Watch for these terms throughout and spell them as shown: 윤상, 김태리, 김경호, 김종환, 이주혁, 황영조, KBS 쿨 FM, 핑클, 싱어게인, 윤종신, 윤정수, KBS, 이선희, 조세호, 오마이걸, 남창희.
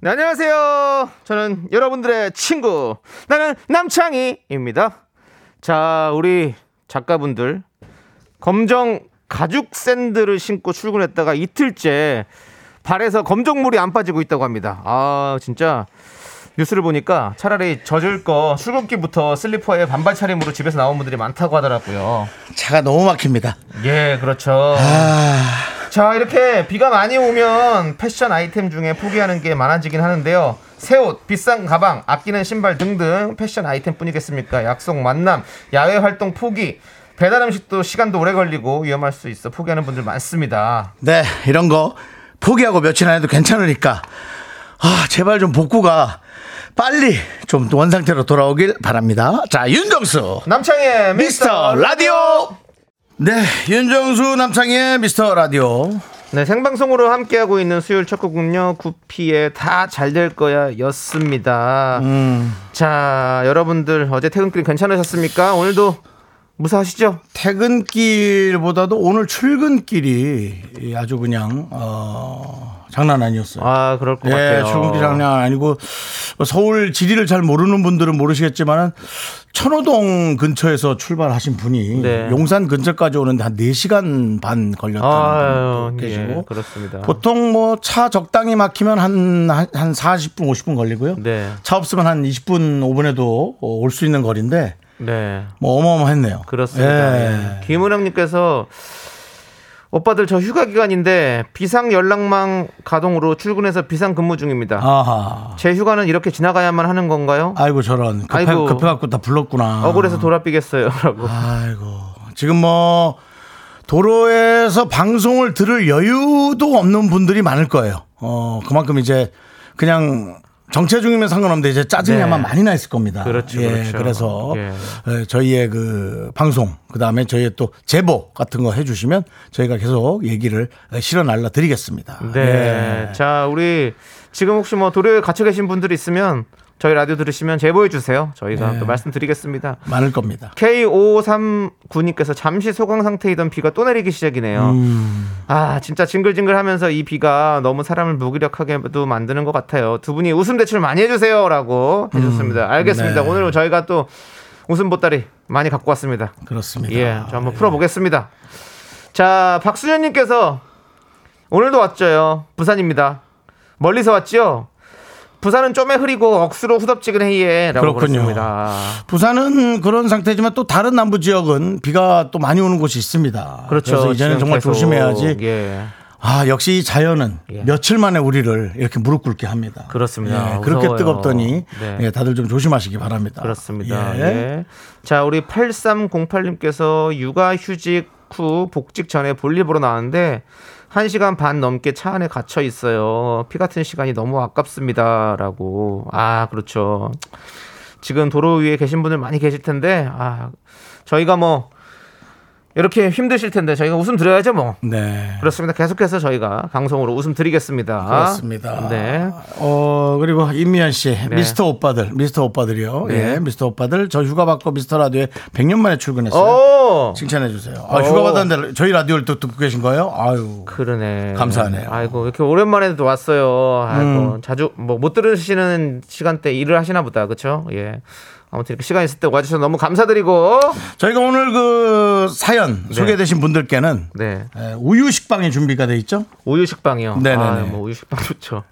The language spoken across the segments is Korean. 네, 안녕하세요. 저는 여러분들의 친구, 나는 남창희입니다. 자, 우리 작가분들 검정 가죽 샌들을 신고 출근했다가 이틀째 발에서 검정물이 안 빠지고 있다고 합니다. 아, 진짜 뉴스를 보니까 차라리 젖을 거 출근길부터 슬리퍼에 반발 차림으로 집에서 나온 분들이 많다고 하더라고요. 차가 너무 막힙니다. 예, 그렇죠. 자, 이렇게 비가 많이 오면 패션 아이템 중에 포기하는 게 많아지긴 하는데요. 새 옷, 비싼 가방, 아끼는 신발 등등 패션 아이템뿐이겠습니까? 약속, 만남, 야외 활동 포기, 배달 음식도 시간도 오래 걸리고 위험할 수 있어 포기하는 분들 많습니다. 네, 이런 거 포기하고 며칠 안 해도 괜찮으니까 아, 제발 좀 복구가 빨리 좀 원상태로 돌아오길 바랍니다. 자, 윤정수 남창의 미스터 라디오. 네, 윤정수 남창희의 미스터 라디오. 네, 생방송으로 함께하고 있는 수요일 첫 곡은요, 구피의 다 잘 될 거야 였습니다. 자, 여러분들 어제 퇴근길 괜찮으셨습니까? 오늘도 무사하시죠? 퇴근길보다도 오늘 출근길이 아주 그냥 장난 아니었어요. 아, 그럴 것 같아요. 출근길 장난 아니고, 서울 지리를 잘 모르는 분들은 모르시겠지만 천호동 근처에서 출발하신 분이 네. 용산 근처까지 오는데 한 4시간 반 걸렸다는 분 계시고. 예, 그렇습니다. 보통 뭐 차 적당히 막히면 한 40분 50분 걸리고요. 네. 차 없으면 한 20분 5분에도 올 수 있는 거리인데 네. 뭐 어마어마했네요. 그렇습니다. 예. 김은영님께서 오빠들 저 휴가 기간인데 비상 연락망 가동으로 출근해서 비상 근무 중입니다. 아하. 제 휴가는 이렇게 지나가야만 하는 건가요? 아이고 저런. 급해갖고 다 불렀구나. 억울해서 돌아삐겠어요. 라고. 아이고 지금 뭐 도로에서 방송을 들을 여유도 없는 분들이 많을 거예요. 그만큼 이제 그냥 정체 중이면 상관없는데 이제 짜증이 네. 아마 많이 나 있을 겁니다. 그렇죠. 예, 그렇죠. 그래서 예. 저희의 그 방송, 그 다음에 저희의 또 제보 같은 거 해주시면 저희가 계속 얘기를 실어 날라드리겠습니다. 네. 예. 자, 우리 지금 혹시 뭐 도로에 갇혀 계신 분들이 있으면 저희 라디오 들으시면 제보해 주세요. 저희가 네. 또 말씀드리겠습니다. 많을 겁니다. K539님께서 잠시 소강 상태이던 비가 또 내리기 시작이네요. 아, 진짜 징글징글하면서 이 비가 너무 사람을 무기력하게도 만드는 것 같아요. 두 분이 웃음 대출 많이 해주세요라고 해주셨습니다. 알겠습니다. 네. 오늘 저희가 또 웃음 보따리 많이 갖고 왔습니다. 그렇습니다. 예, 저 한번 네. 풀어보겠습니다. 자, 박수현님께서 오늘도 왔죠요. 부산입니다. 멀리서 왔지요. 부산은 쪼매 흐리고 억수로 후덥지근해이에 라고 그렇습니다. 부산은 그런 상태지만 또 다른 남부 지역은 비가 또 많이 오는 곳이 있습니다. 그렇죠. 그래서 이제는 정말 계속. 조심해야지. 예. 아, 역시 자연은 예. 며칠 만에 우리를 이렇게 무릎 꿇게 합니다. 그렇습니다. 예, 그렇게 뜨겁더니 네. 예, 다들 좀 조심하시기 바랍니다. 그렇습니다. 예. 예. 자, 우리 8308님께서 육아휴직 후 복직 전에 볼일 보러 나왔는데 1시간 반 넘게 차 안에 갇혀 있어요. 피 같은 시간이 너무 아깝습니다. 라고. 아, 그렇죠. 지금 도로 위에 계신 분들 많이 계실 텐데, 아, 저희가 뭐, 이렇게 힘드실 텐데, 저희가 웃음 드려야죠, 뭐. 네. 그렇습니다. 계속해서 저희가 방송으로 웃음 드리겠습니다. 그렇습니다. 네. 그리고 임미연 씨, 네. 미스터 오빠들이요. 네. 예, 미스터 오빠들. 저 휴가 받고 미스터 라디오에 100년 만에 출근했어요. 오! 칭찬해주세요. 아, 휴가 받았는데 저희 라디오를 또 듣고 계신 거예요? 아유. 그러네. 감사하네요. 아이고, 이렇게 오랜만에 또 왔어요. 아이고, 자주, 뭐, 못 들으시는 시간대 일을 하시나 보다. 그쵸? 예. 아무튼 이렇게 시간 있을 때 와주셔서 너무 감사드리고 저희가 오늘 그 사연 네. 소개되신 분들께는 네. 우유 식빵이 준비가 돼 있죠. 우유 식빵이요. 네네. 아, 뭐 우유 식빵 좋죠.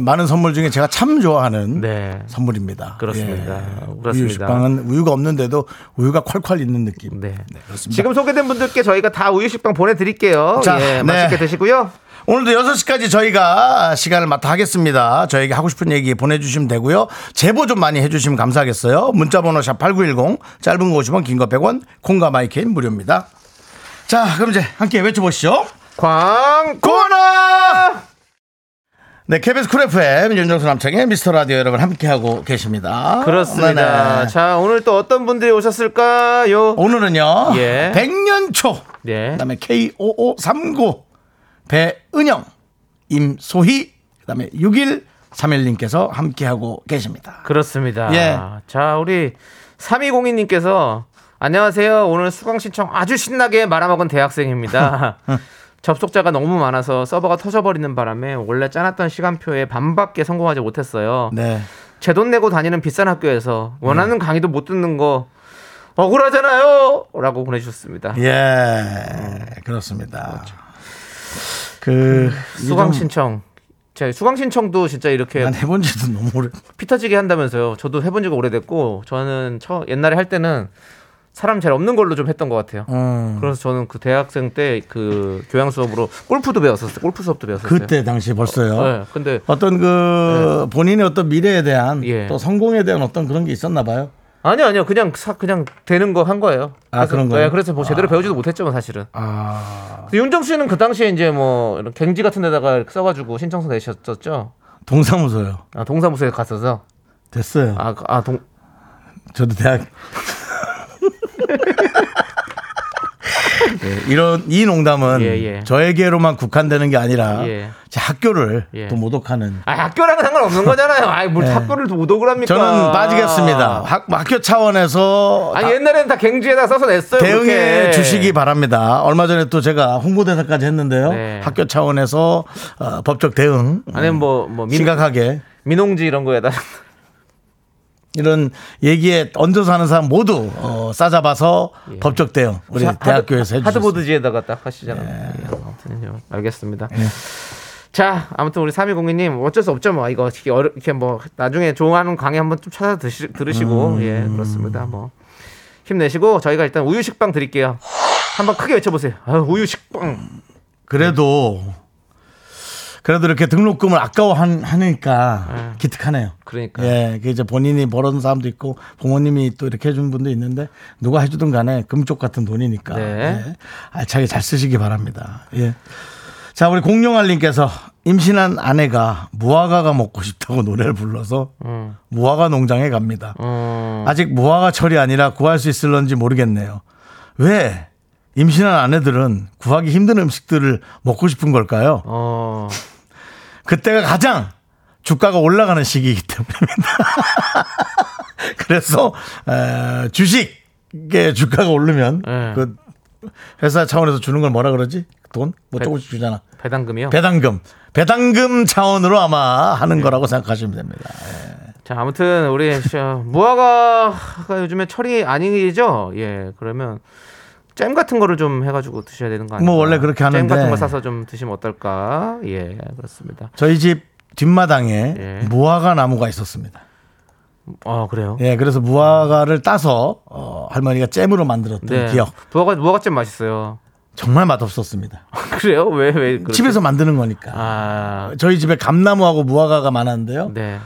많은 선물 중에 제가 참 좋아하는 네. 선물입니다. 그렇습니다. 예. 그렇습니다. 우유 식빵은 우유가 없는데도 우유가 콸콸 있는 느낌. 네. 네, 그렇습니다. 지금 소개된 분들께 저희가 다 우유 식빵 보내드릴게요. 자, 예, 맛있게 네. 드시고요. 오늘도 6시까지 저희가 시간을 맡아 하겠습니다. 저에게 하고 싶은 얘기 보내주시면 되고요. 제보 좀 많이 해주시면 감사하겠어요. 문자번호 샵8910 짧은 거 50원 긴 거 100원 콩과 마이크인 무료입니다. 자, 그럼 이제 함께 외쳐보시죠. 광고나. 네, KBS 쿨 FM 윤정수 남창의 미스터라디오 여러분 함께하고 계십니다. 그렇습니다. 네네. 자, 오늘 또 어떤 분들이 오셨을까요? 오늘은요. 예. 백년초. 예. 그다음에 K5539 배은영, 임소희, 그다음에 6131님께서 함께하고 계십니다. 그렇습니다. 예. 자, 우리 3202님께서 안녕하세요. 오늘 수강 신청 아주 신나게 말아먹은 대학생입니다. 접속자가 너무 많아서 서버가 터져버리는 바람에 원래 짜놨던 시간표에 반밖에 성공하지 못했어요. 네. 제 돈 내고 다니는 비싼 학교에서 원하는 강의도 못 듣는 거 억울하잖아요. 라고 보내주셨습니다. 예, 그렇습니다. 그렇죠. 수강신청. 제 수강신청도 진짜 이렇게. 난 해본 지도 너무 오래. 피터지게 한다면서요. 저도 해본 지가 오래됐고, 저는 옛날에 할 때는 사람 잘 없는 걸로 좀 했던 것 같아요. 그래서 저는 그 대학생 때 그 교양 수업으로 골프도 배웠었어요. 골프 수업도 배웠었어요. 그때 당시 벌써요. 네. 근데 어떤 네. 본인의 어떤 미래에 대한 또 성공에 대한 어떤 그런 게 있었나 봐요. 아니요. 그냥 되는 거 한 거예요. 아, 그래서, 그런 거예요? 네, 그래서 뭐 제대로 배우지도 못했지만 사실은. 윤정수 씨는 그 당시에 이제 뭐 이런 갱지 같은 데다가 써가지고 신청서 내셨었죠? 동사무소요. 아, 동사무소에 갔어서? 됐어요. 저도 대학. 네, 이 농담은 저에게로만 국한되는 게 아니라 제 학교를 또 모독하는. 학교랑은 상관없는 거잖아요. 학교를 또 모독을 합니까? 저는 빠지겠습니다. 학교 차원에서. 옛날에는 다 갱지에다 써서 냈어요. 대응해 그렇게. 주시기 바랍니다. 얼마 전에 또 제가 홍보대사까지 했는데요. 네. 학교 차원에서 법적 대응. 아니 뭐 심각하게 민홍지 이런 거에다. 이런 얘기에 얹어서 하는 사람 모두 싸잡아서 법적 대응 우리 대학교에서 해주셨습니다. 하드보드지에다가 딱 하시잖아요. 예. 아무튼요. 알겠습니다. 예. 자, 아무튼 우리 3202님 어쩔 수 없죠. 뭐 이거 이렇게 뭐 나중에 좋아하는 강의 한번 좀 찾아 들으시고 예 그렇습니다. 뭐 힘내시고 저희가 일단 우유식빵 드릴게요. 한번 크게 외쳐보세요. 우유식빵. 그래도 이렇게 등록금을 아까워하니까 기특하네요. 그러니까. 예, 이제 본인이 벌어둔 사람도 있고 부모님이 또 이렇게 해준 분도 있는데 누가 해주든 간에 금쪽 같은 돈이니까 네. 예, 알차게 잘 쓰시기 바랍니다. 예. 자, 우리 공룡알님께서 임신한 아내가 무화과가 먹고 싶다고 노래를 불러서 무화과 농장에 갑니다. 아직 무화과철이 아니라 구할 수 있을런지 모르겠네요. 왜 임신한 아내들은 구하기 힘든 음식들을 먹고 싶은 걸까요? 그때가 가장 주가가 올라가는 시기이기 때문입니다. 그래서 주식의 주가가 오르면 그 회사 차원에서 주는 걸 뭐라 그러지? 돈? 뭐 조금씩 주잖아. 배당금이요? 배당금 차원으로 아마 하는 거라고 생각하시면 됩니다. 예. 자, 아무튼 우리 무화과가 요즘에 철이 아니죠? 예, 그러면 잼 같은 거를 좀 해가지고 드셔야 되는 거 아니에요? 뭐 원래 그렇게 하는데 잼 같은 거 사서 좀 드시면 어떨까? 예, 그렇습니다. 저희 집 뒷마당에 무화과 나무가 있었습니다. 아, 그래요? 예, 그래서 무화과를 따서 할머니가 잼으로 만들었던 기억. 무화과잼 맛있어요. 정말 맛없었습니다. 그래요? 왜 그렇게? 집에서 만드는 거니까. 저희 집에 감나무하고 무화과가 많았는데요. 네.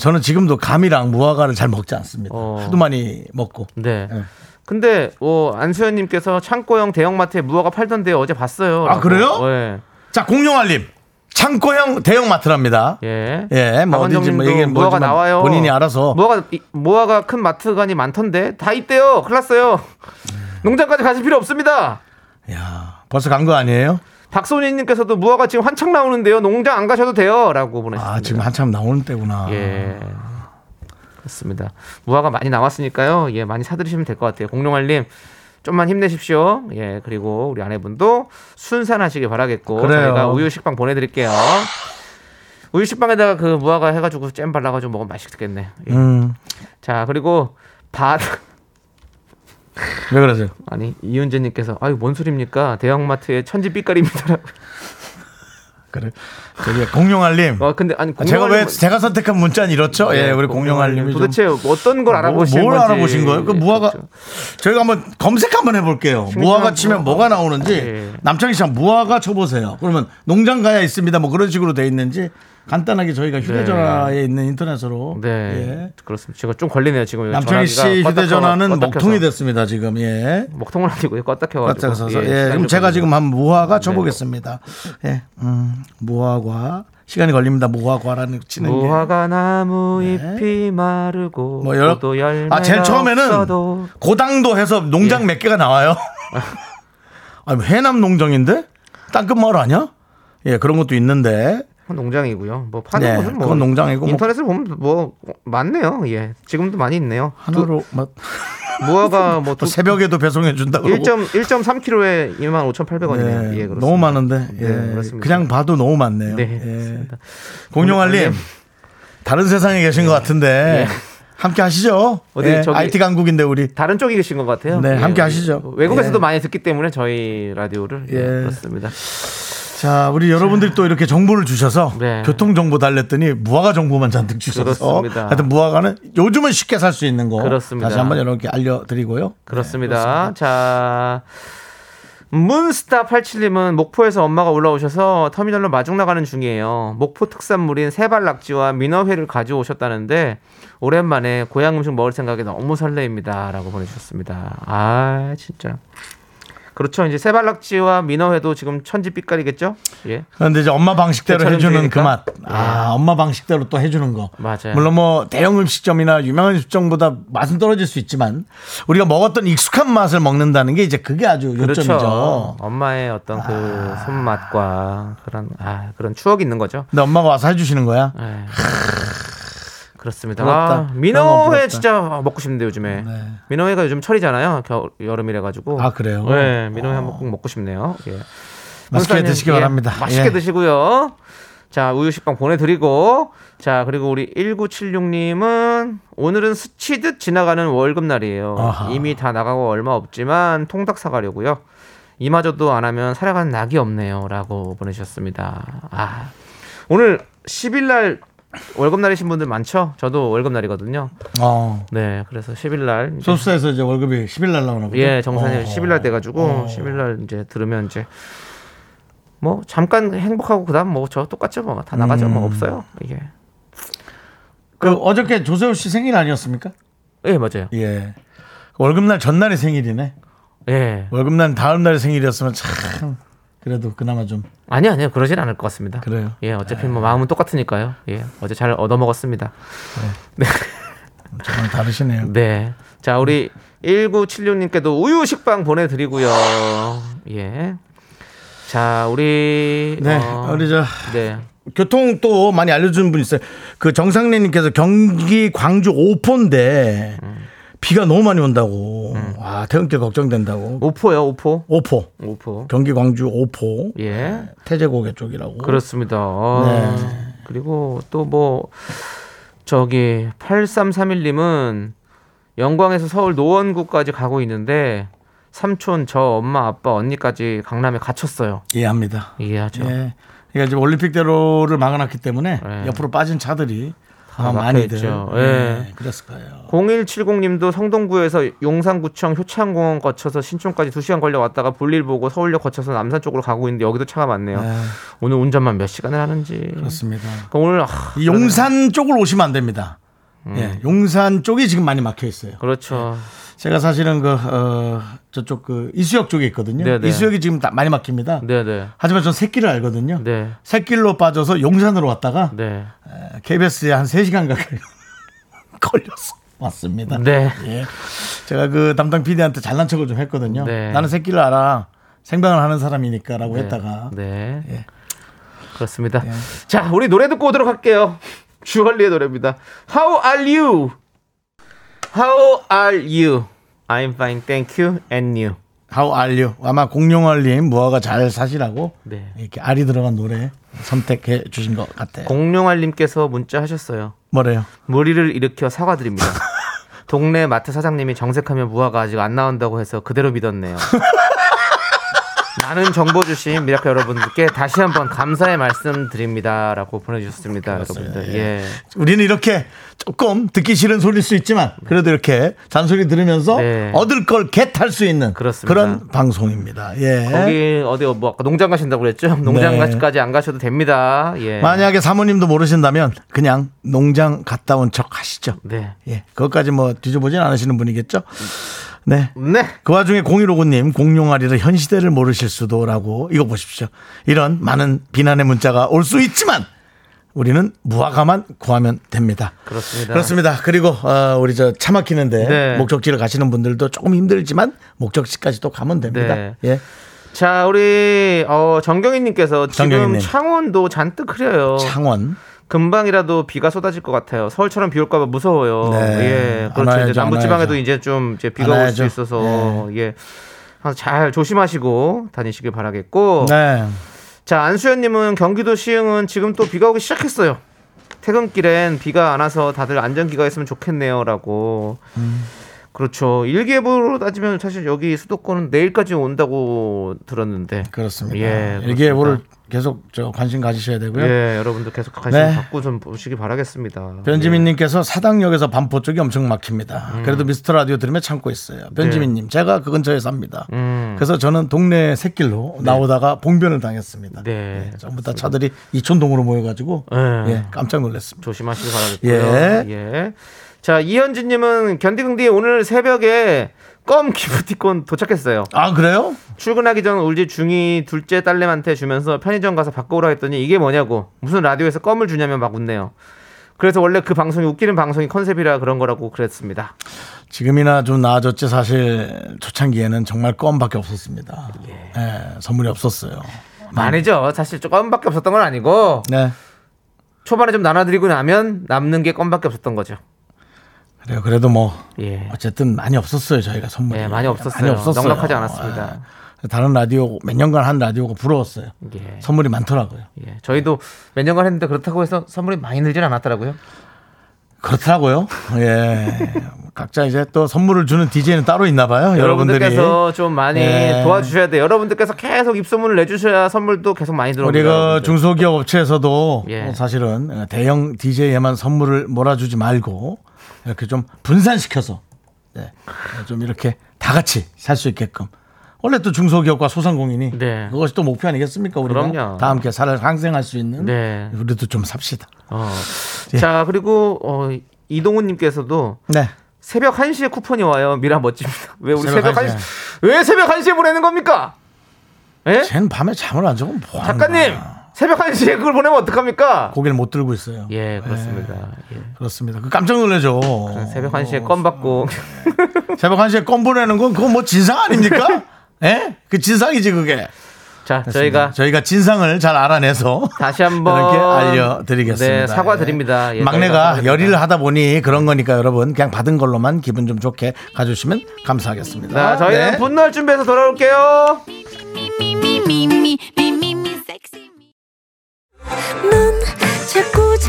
저는 지금도 감이랑 무화과를 잘 먹지 않습니다. 하도 많이 먹고. 네. 예. 근데 안수현님께서 창고형 대형마트에 무화과 팔던데 어제 봤어요. 아, 그래요? 네. 자, 공룡알님 창고형 대형마트랍니다. 예, 뭐 어딘지 뭐 이게 무화과 나와요. 본인이 알아서 무화과 큰 마트관이 많던데 다 있대요. 큰일 났어요. 농장까지 가실 필요 없습니다. 야, 벌써 간 거 아니에요? 박소니님께서도 무화과 지금 한창 나오는데요. 농장 안 가셔도 돼요라고 보내셨습니다. 아, 지금 한참 나오는 때구나. 예. 그렇습니다. 무화과 많이 나왔으니까요. 예, 많이 사드리시면 될 것 같아요. 공룡알님 좀만 힘내십시오. 예, 그리고 우리 아내분도 순산하시길 바라겠고 그래요. 저희가 우유식빵 보내드릴게요. 우유식빵에다가 그 무화과 해가지고 잼 발라가지고 먹으면 맛있겠네. 예. 자, 그리고 왜 그러세요? 아니, 이윤재님께서 뭔 소리입니까? 대형마트에 천지 빛깔입니다라고. 그래. 저기 공룡알님. 근데 제가 선택한 문자는 이렇죠? 네, 예, 우리 공룡알님이 도대체 어떤 걸 알아보신 건지. 뭘 알아보신 거예요? 그 무화과. 그렇죠. 저희가 한번 검색 한번 해볼게요. 무화과 치면 뭐가 나오는지. 남창희 씨랑 무화과 쳐보세요. 그러면 농장가야 있습니다. 뭐 그런 식으로 돼 있는지 간단하게 저희가 휴대전화에 있는 인터넷으로. 네, 예. 그렇습니다. 제가 좀 걸리네요 지금. 남창희 씨 휴대전화는 먹통이 됐습니다 지금. 예. 먹통은 아니고 껐다 켜가지고. 예. 그럼 제가 지금 한 무화과 쳐보겠습니다. 예. 무화과 시간이 걸립니다. 무화과라는 치는 게. 무화과 나무 잎이 마르고 뭐 여러 열매가 제일 처음에는 없어도. 고당도 해서 농장 몇 개가 나와요. 아, 해남 농장인데 땅끝 마을 아니야? 예, 그런 것도 있는데. 농장이고요. 뭐 파는 것은 뭐 그건 농장이고 인터넷을 뭐. 보면 뭐 많네요. 예, 지금도 많이 있네요. 하나로 무화과 뭐 새벽에도 배송해 준다고. 1.3kg에 25,800원이네요. 예, 그렇습니다. 너무 많은데. 예, 네, 그렇습니다. 그냥 봐도 너무 많네요. 네, 예. 공룡알님 다른 세상에 계신 것 같은데. 함께 하시죠. 어디 예, 저기 IT 강국인데 우리 다른 쪽이 계신 것 같아요. 네, 예, 함께 하시죠. 외국에서도 많이 듣기 때문에 저희 라디오를 그렇습니다. 자, 우리 여러분들이 또 이렇게 정보를 주셔서 교통정보 달랬더니 무화과 정보만 잔뜩 주셔서 하여튼 무화과는 요즘은 쉽게 살 수 있는 거 그렇습니다. 다시 한번 여러분께 알려드리고요. 그렇습니다. 네, 그렇습니다. 자, 문스타87님은 목포에서 엄마가 올라오셔서 터미널로 마중 나가는 중이에요. 목포 특산물인 세발낙지와 민어회를 가져오셨다는데 오랜만에 고향 음식 먹을 생각에 너무 설레입니다 라고 보내주셨습니다. 아, 진짜 그렇죠. 이제 세발낙지와 민어회도 지금 천지 빛깔이겠죠. 예. 그런데 이제 엄마 방식대로 해주는 그 맛. 아, 엄마 방식대로 또 해주는 거. 맞아요. 물론 뭐 대형 음식점이나 유명한 음식점보다 맛은 떨어질 수 있지만 우리가 먹었던 익숙한 맛을 먹는다는 게 이제 그게 아주 요점이죠. 그렇죠. 엄마의 어떤 그 손맛과 그런 그런 추억이 있는 거죠. 근데 엄마가 와서 해주시는 거야. 네. 그렇습니다. 아, 민어회 진짜 먹고 싶은데 요즘에. 네. 민어회가 요즘 철이잖아요. 여름이라가지고. 아, 그래요? 네, 민어회 한번 꼭 먹고 싶네요. 예. 맛있게 드시기 바랍니다. 맛있게 드시고요. 자, 우유식빵 보내드리고. 자, 그리고 우리 1976님은 오늘은 스치듯 지나가는 월급날이에요. 아하. 이미 다 나가고 얼마 없지만 통닭 사가려고요. 이마저도 안 하면 살아가는 낙이 없네요 라고 보내주셨습니다. 아, 오늘 10일날 월급날이신 분들 많죠? 저도 월급날이거든요. 네, 그래서 10일날 소수사에서 이제 월급이 10일날 나오나 보죠? 예, 정산이 10일날 돼가지고 10일날 이제 들으면 이제 뭐 잠깐 행복하고 그다음 뭐 저 똑같죠, 뭐 다 나가죠, 뭐 없어요 이게. 그 어저께 조세호 씨 생일 아니었습니까? 예, 맞아요. 예, 월급날 전날이 생일이네. 예, 월급날 다음날 생일이었으면 참. 그래도 그나마 좀 아니요 그러진 않을 것 같습니다. 그래요. 예, 어차피 뭐 마음은 똑같으니까요. 예, 어제 잘 얻어 먹었습니다. 네, 정말 다르시네요. 네, 자, 우리 1976님께도 우유 식빵 보내드리고요. 예, 자, 우리 우리 교통 또 많이 알려주는 분 있어요. 그 정상래님께서 경기 광주 오포인데. 비가 너무 많이 온다고. 아, 태극기 걱정된다고. 오포요. 경기 광주 오포. 예. 태제고개 쪽이라고. 그렇습니다. 네. 그리고 또 뭐 저기 8331님은 영광에서 서울 노원구까지 가고 있는데 삼촌, 저 엄마, 아빠, 언니까지 강남에 갇혔어요. 이해합니다. 이해하죠. 예. 그러니까 지금 올림픽대로를 막아놨기 때문에 옆으로 빠진 차들이. 많이들. 네, 그랬을 거예요. 0170님도 성동구에서 용산구청 효창공원 거쳐서 신촌까지 2시간 걸려 왔다가 볼일 보고 서울역 거쳐서 남산 쪽으로 가고 있는데 여기도 차가 많네요. 에이. 오늘 운전만 몇 시간을 하는지. 그렇습니다. 그러니까 오늘 이 용산 쪽으로 오시면 안 됩니다. 예, 용산 쪽이 지금 많이 막혀 있어요. 그렇죠. 제가 사실은 저쪽 이수혁 쪽에 있거든요. 네네. 이수혁이 지금 많이 막힙니다. 네네. 하지만 전 샛길을 알거든요. 네. 샛길로 빠져서 용산으로 왔다가 KBS에 한 3시간 가까이 걸려서 왔습니다. 네. 예. 제가 그 담당 PD한테 잘난 척을 좀 했거든요. 네. 나는 샛길을 알아. 생방을 하는 사람이니까 라고 했다가. 네. 예. 그렇습니다. 예. 자, 우리 노래 듣고 오도록 할게요. 주얼리의 노래입니다. How are you? How are you? I'm fine, thank you, and you. How are you? 아마 공룡알님 무화과 잘 사시라고 이렇게 알이 들어간 노래 선택해 주신 것 같아요. 공룡알님께서 문자하셨어요. 뭐래요? 무리를 일으켜 사과드립니다. 동네 마트 사장님이 정색하면 무화과 아직 안 나온다고 해서 그대로 믿었네요. 많은 정보 주신 미라클 여러분들께 다시 한번 감사의 말씀드립니다라고 보내주셨습니다. 여러분들. 예. 우리는 이렇게 조금 듣기 싫은 소리일 수 있지만 그래도 이렇게 잔소리 들으면서 얻을 걸 겟할 수 있는 그런 방송입니다. 예. 거기 어디 뭐 아까 농장 가신다고 그랬죠? 농장까지 안 가셔도 됩니다. 예. 만약에 사모님도 모르신다면 그냥 농장 갔다 온 척 하시죠. 네. 예. 그것까지 뭐 뒤져보진 않으시는 분이겠죠? 네. 네. 그 와중에 0159님 공룡아리를 현 시대를 모르실 수도라고 이거 보십시오. 이런 많은 비난의 문자가 올 수 있지만 우리는 무화과만 구하면 됩니다. 그렇습니다. 그렇습니다. 그리고 우리 저 차 막히는데 네. 목적지를 가시는 분들도 조금 힘들지만 목적지까지 또 가면 됩니다. 네. 예. 자, 우리 정경희님께서 지금 창원도 잔뜩 흐려요. 창원. 금방이라도 비가 쏟아질 것 같아요. 서울처럼 비 올까봐 무서워요. 네. 예, 그렇죠. 이제 남부지방에도 이제 좀 이제 비가 올 수 있어서 네. 예, 잘 조심하시고 다니시길 바라겠고. 네. 자, 안수현님은 경기도 시흥은 지금 또 비가 오기 시작했어요. 퇴근길엔 비가 안 와서 다들 안전기가 있으면 좋겠네요라고. 그렇죠. 일기예보로 따지면 사실 여기 수도권은 내일까지 온다고 들었는데. 그렇습니다. 예, 그렇습니다. 일기예보를 계속 저 관심 가지셔야 되고요. 예, 여러분들 계속 관심 네. 갖고 좀 보시기 바라겠습니다. 변지민님께서 예. 사당역에서 반포 쪽이 엄청 막힙니다. 그래도 미스터 라디오 들으면 참고 있어요. 변지민님, 네. 제가 그 근처에 삽니다. 그래서 저는 동네 샛길로 네. 나오다가 봉변을 당했습니다. 네, 예, 전부 다 차들이 이촌동으로 모여가지고 네. 예, 깜짝 놀랐습니다. 조심하시기 바라겠고요. 예. 예. 자, 이현진님은 견디긍디 오늘 새벽에 껌 기프티콘 도착했어요. 아, 그래요? 출근하기 전 우리 집 중2 둘째 딸내미한테 주면서 편의점 가서 바꿔오라 했더니 이게 뭐냐고 무슨 라디오에서 껌을 주냐면 막 웃네요. 그래서 원래 그 방송이 웃기는 방송이 컨셉이라 그런 거라고 그랬습니다. 지금이나 좀 나아졌지 사실 초창기에는 정말 껌밖에 없었습니다. 예. 예, 선물이 없었어요. 아니죠. 사실 껌밖에 없었던 건 아니고 네. 초반에 좀 나눠드리고 나면 남는 게 껌밖에 없었던 거죠. 그래요. 그래도 뭐 예. 어쨌든 많이 없었어요. 저희가 선물이. 예, 많이 없었어요. 많이 없었어요. 넉넉하지 않았습니다. 예. 다른 라디오 몇 년간 한 라디오가 부러웠어요. 예. 선물이 많더라고요. 예. 저희도 몇 년간 했는데 그렇다고 해서 선물이 많이 늘진 않았더라고요. 그렇더라고요. 예. 각자 이제 또 선물을 주는 DJ는 따로 있나 봐요. 여러분들께서 좀 많이 예. 도와주셔야 돼요. 여러분들께서 계속 입소문을 내주셔야 선물도 계속 많이 들어옵니다. 우리 그 중소기업 업체에서도 예. 사실은 대형 DJ에만 선물을 몰아주지 말고 이렇게 좀 분산시켜서 네. 좀 이렇게 다 같이 살 수 있게끔 원래 또 중소기업과 소상공인이 네. 그것이 또 목표 아니겠습니까? 우리가 그럼요. 다 함께 살을 상생할 수 있는 네. 우리도 좀 삽시다. 예. 자, 그리고 이동훈님께서도 네. 새벽 1시에 쿠폰이 와요. 미라 멋집니다. 왜 우리 새벽 1시 왜 새벽 1시에 보내는 겁니까? 예? 쟨 밤에 잠을 안 자고 뭐 하는 작가님. 거야. 새벽 1시에 그걸 보내면 어떡합니까? 고개를 못 들고 있어요. 예, 그렇습니다. 예. 그렇습니다. 그 깜짝 놀라죠. 새벽 1시에 껌 받고. 새벽 1시에 껌 보내는 건 그건 뭐 진상 아닙니까? 예? 그 진상이지, 그게. 자, 저희가 진상을 잘 알아내서 다시 한번 이렇게 알려드리겠습니다. 네, 사과드립니다. 예, 막내가 열의를 하다 보니 그런 거니까 여러분 그냥 받은 걸로만 기분 좀 좋게 가주시면 감사하겠습니다. 자, 저희는 네. 분노할 준비해서 돌아올게요. 넌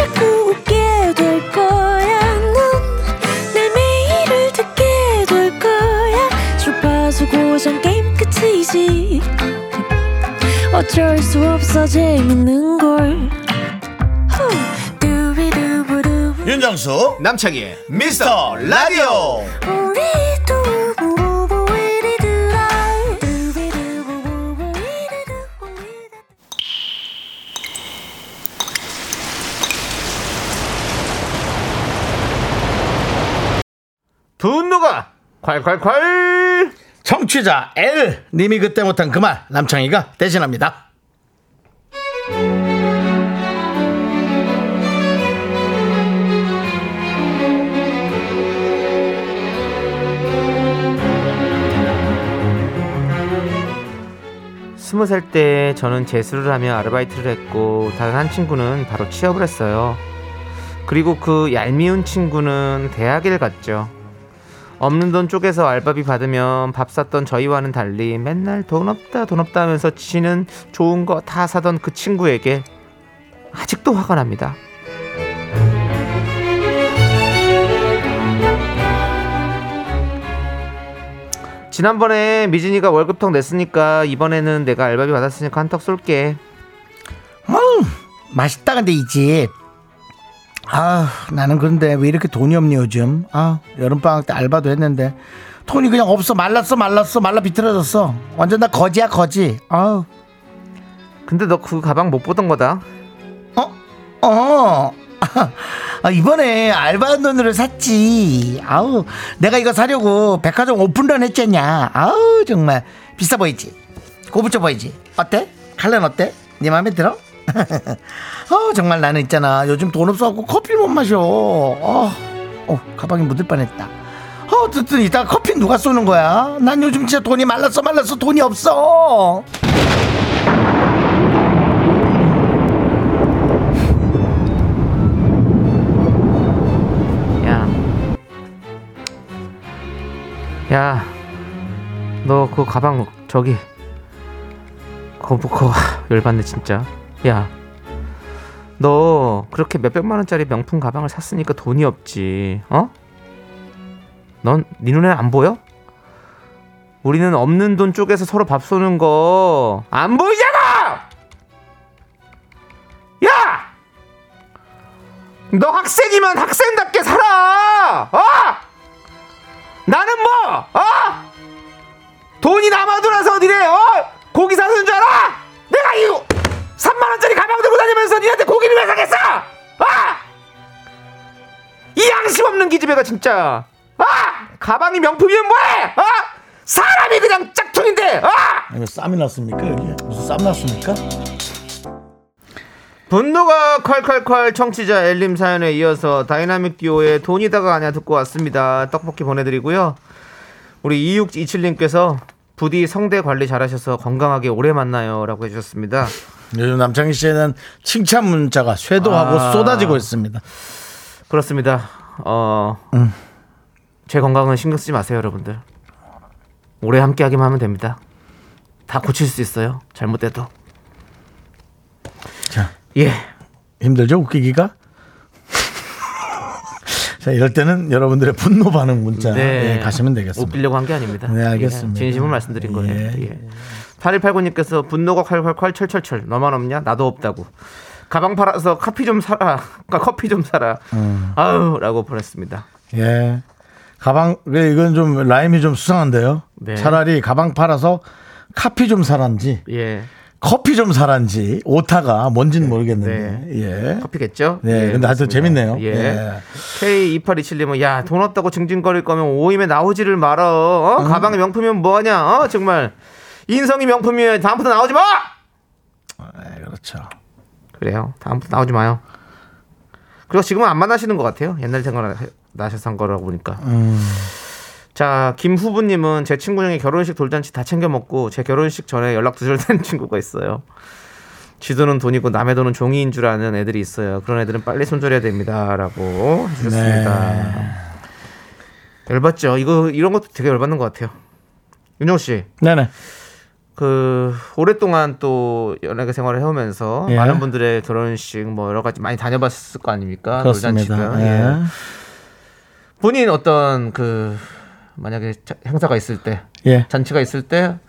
자꾸 웃게 될 거야. 넌 내 매일을 듣게 될 거야. 주파수 고정 게임 끝이지. 어쩔 수 없어 재밌는 걸. 윤정수 남창희의 미스터 라디오. 분노가 콸콸콸. 청취자 L 님이 그때 못한 그 말 남창희가 대신합니다. 스무 살 때 저는 재수를 하며 아르바이트를 했고 다른 한 친구는 바로 취업을 했어요. 그리고 그 얄미운 친구는 대학을 갔죠. 없는 돈 쪽에서 알바비 받으면 밥 샀던 저희와는 달리 맨날 돈 없다 하면서 지는 좋은 거 다 사던 그 친구에게 아직도 화가 납니다. 지난번에 미진이가 월급통 냈으니까 이번에는 내가 알바비 받았으니까 한턱 쏠게. 맛있다. 근데 이 집 아, 나는 그런데 왜 이렇게 돈이 없니 요즘? 아, 여름방학 때 알바도 했는데 돈이 그냥 없어. 말랐어. 말라 비틀어졌어. 완전 나 거지. 아, 근데 너 그 가방 못 보던 거다. 아, 이번에 알바한 돈으로 샀지. 아우, 내가 이거 사려고 백화점 오픈런 했잖냐. 아우, 정말 비싸 보이지? 고부쳐 보이지? 어때? 칼렌 어때? 네 마음에 들어? 정말 나는 있잖아, 요즘 돈 없어갖고 커피를 못 마셔. 가방이 묻을 뻔했다. 어쨌든 이따 커피 누가 쏘는 거야? 난 요즘 진짜 돈이 말랐어. 돈이 없어. 야, 너 그 가방 저기 그거 열받네 진짜. 야, 너 그렇게 몇백만 원짜리 명품 가방을 샀으니까 돈이 없지. 넌 네 눈에 안 보여? 우리는 없는 돈 쪼개서 서로 밥 쏘는 거 안 보이잖아. 야, 너 학생이면 학생답게 살아. 나는 돈이 남아돌아서 니네 고기 사는 줄 알아? 내가 이거 3만원짜리 가방 들고 다니면서 니한테 고기를 왜 사겠어? 이 양심 없는 기집애가 진짜. 가방이 명품이면 뭐해? 사람이 그냥 짝퉁인데. 아니, 쌈이 났습니까? 여기 무슨 쌈 났습니까? 분노가 콸콸콸 청취자 엘림 사연에 이어서 다이나믹 듀오의 돈이다가 아냐 듣고 왔습니다. 떡볶이 보내드리고요. 우리 2627님께서 부디 성대 관리 잘하셔서 건강하게 오래 만나요 라고 해주셨습니다. 요즘 남창희 씨는 칭찬 문자가 쇄도하고 쏟아지고 있습니다. 그렇습니다. 제 건강은 신경 쓰지 마세요 여러분들. 오래 함께 하기만 하면 됩니다. 다 고칠 수 있어요. 잘못돼도. 자, 예, 힘들죠 웃기기가. 자, 이럴 때는 여러분들의 분노 반응 문자 가시면 되겠습니다. 웃기려고 한 게 아닙니다. 네, 알겠습니다. 진심을 말씀드린 거예요. 8189님께서 분노가 콸콸콸 철철철 너만 없냐 나도 없다고 가방 팔아서 커피 좀 사라 아우라고 보냈습니다. 예, 가방 이건 좀 라임이 좀 수상한데요. 네. 차라리 가방 팔아서 커피 좀 사란지. 예. 커피 좀 사란지 오타가 뭔지는 모르겠는데. 네. 예. 커피겠죠? 네. 예, 근데 하여튼 재밌네요. 예. 예. K2827님은 야, 돈 없다고 징징거릴 거면 오임에 나오지를 말어. 가방이 명품이면 뭐하냐? 정말 인성이 명품이면 다음부터 나오지 마. 네, 그렇죠. 그래요. 다음부터 나오지 마요. 그리고 지금은 안 만나시는 것 같아요. 옛날 생각나셔서 한 거라고 보니까. 자, 김후부님은 제 친구 중에 결혼식 돌잔치 다 챙겨 먹고 제 결혼식 전에 연락 두절된 친구가 있어요. 지 돈은 돈이고 남의 돈은 종이인 줄 아는 애들이 있어요. 그런 애들은 빨리 손절해야 됩니다라고 해주셨습니다. 네. 열받죠. 이런 것도 되게 열받는 것 같아요. 윤정우 씨. 네네. 그 오랫동안 또 연예계 생활을 해오면서 예. 많은 분들의 결혼식 뭐 여러 가지 많이 다녀봤을 거 아닙니까? 그렇습니다. 돌잔치도. 예. 본인 어떤 그 만약에 행사가 있을 때, 예. 잔치가 있을 때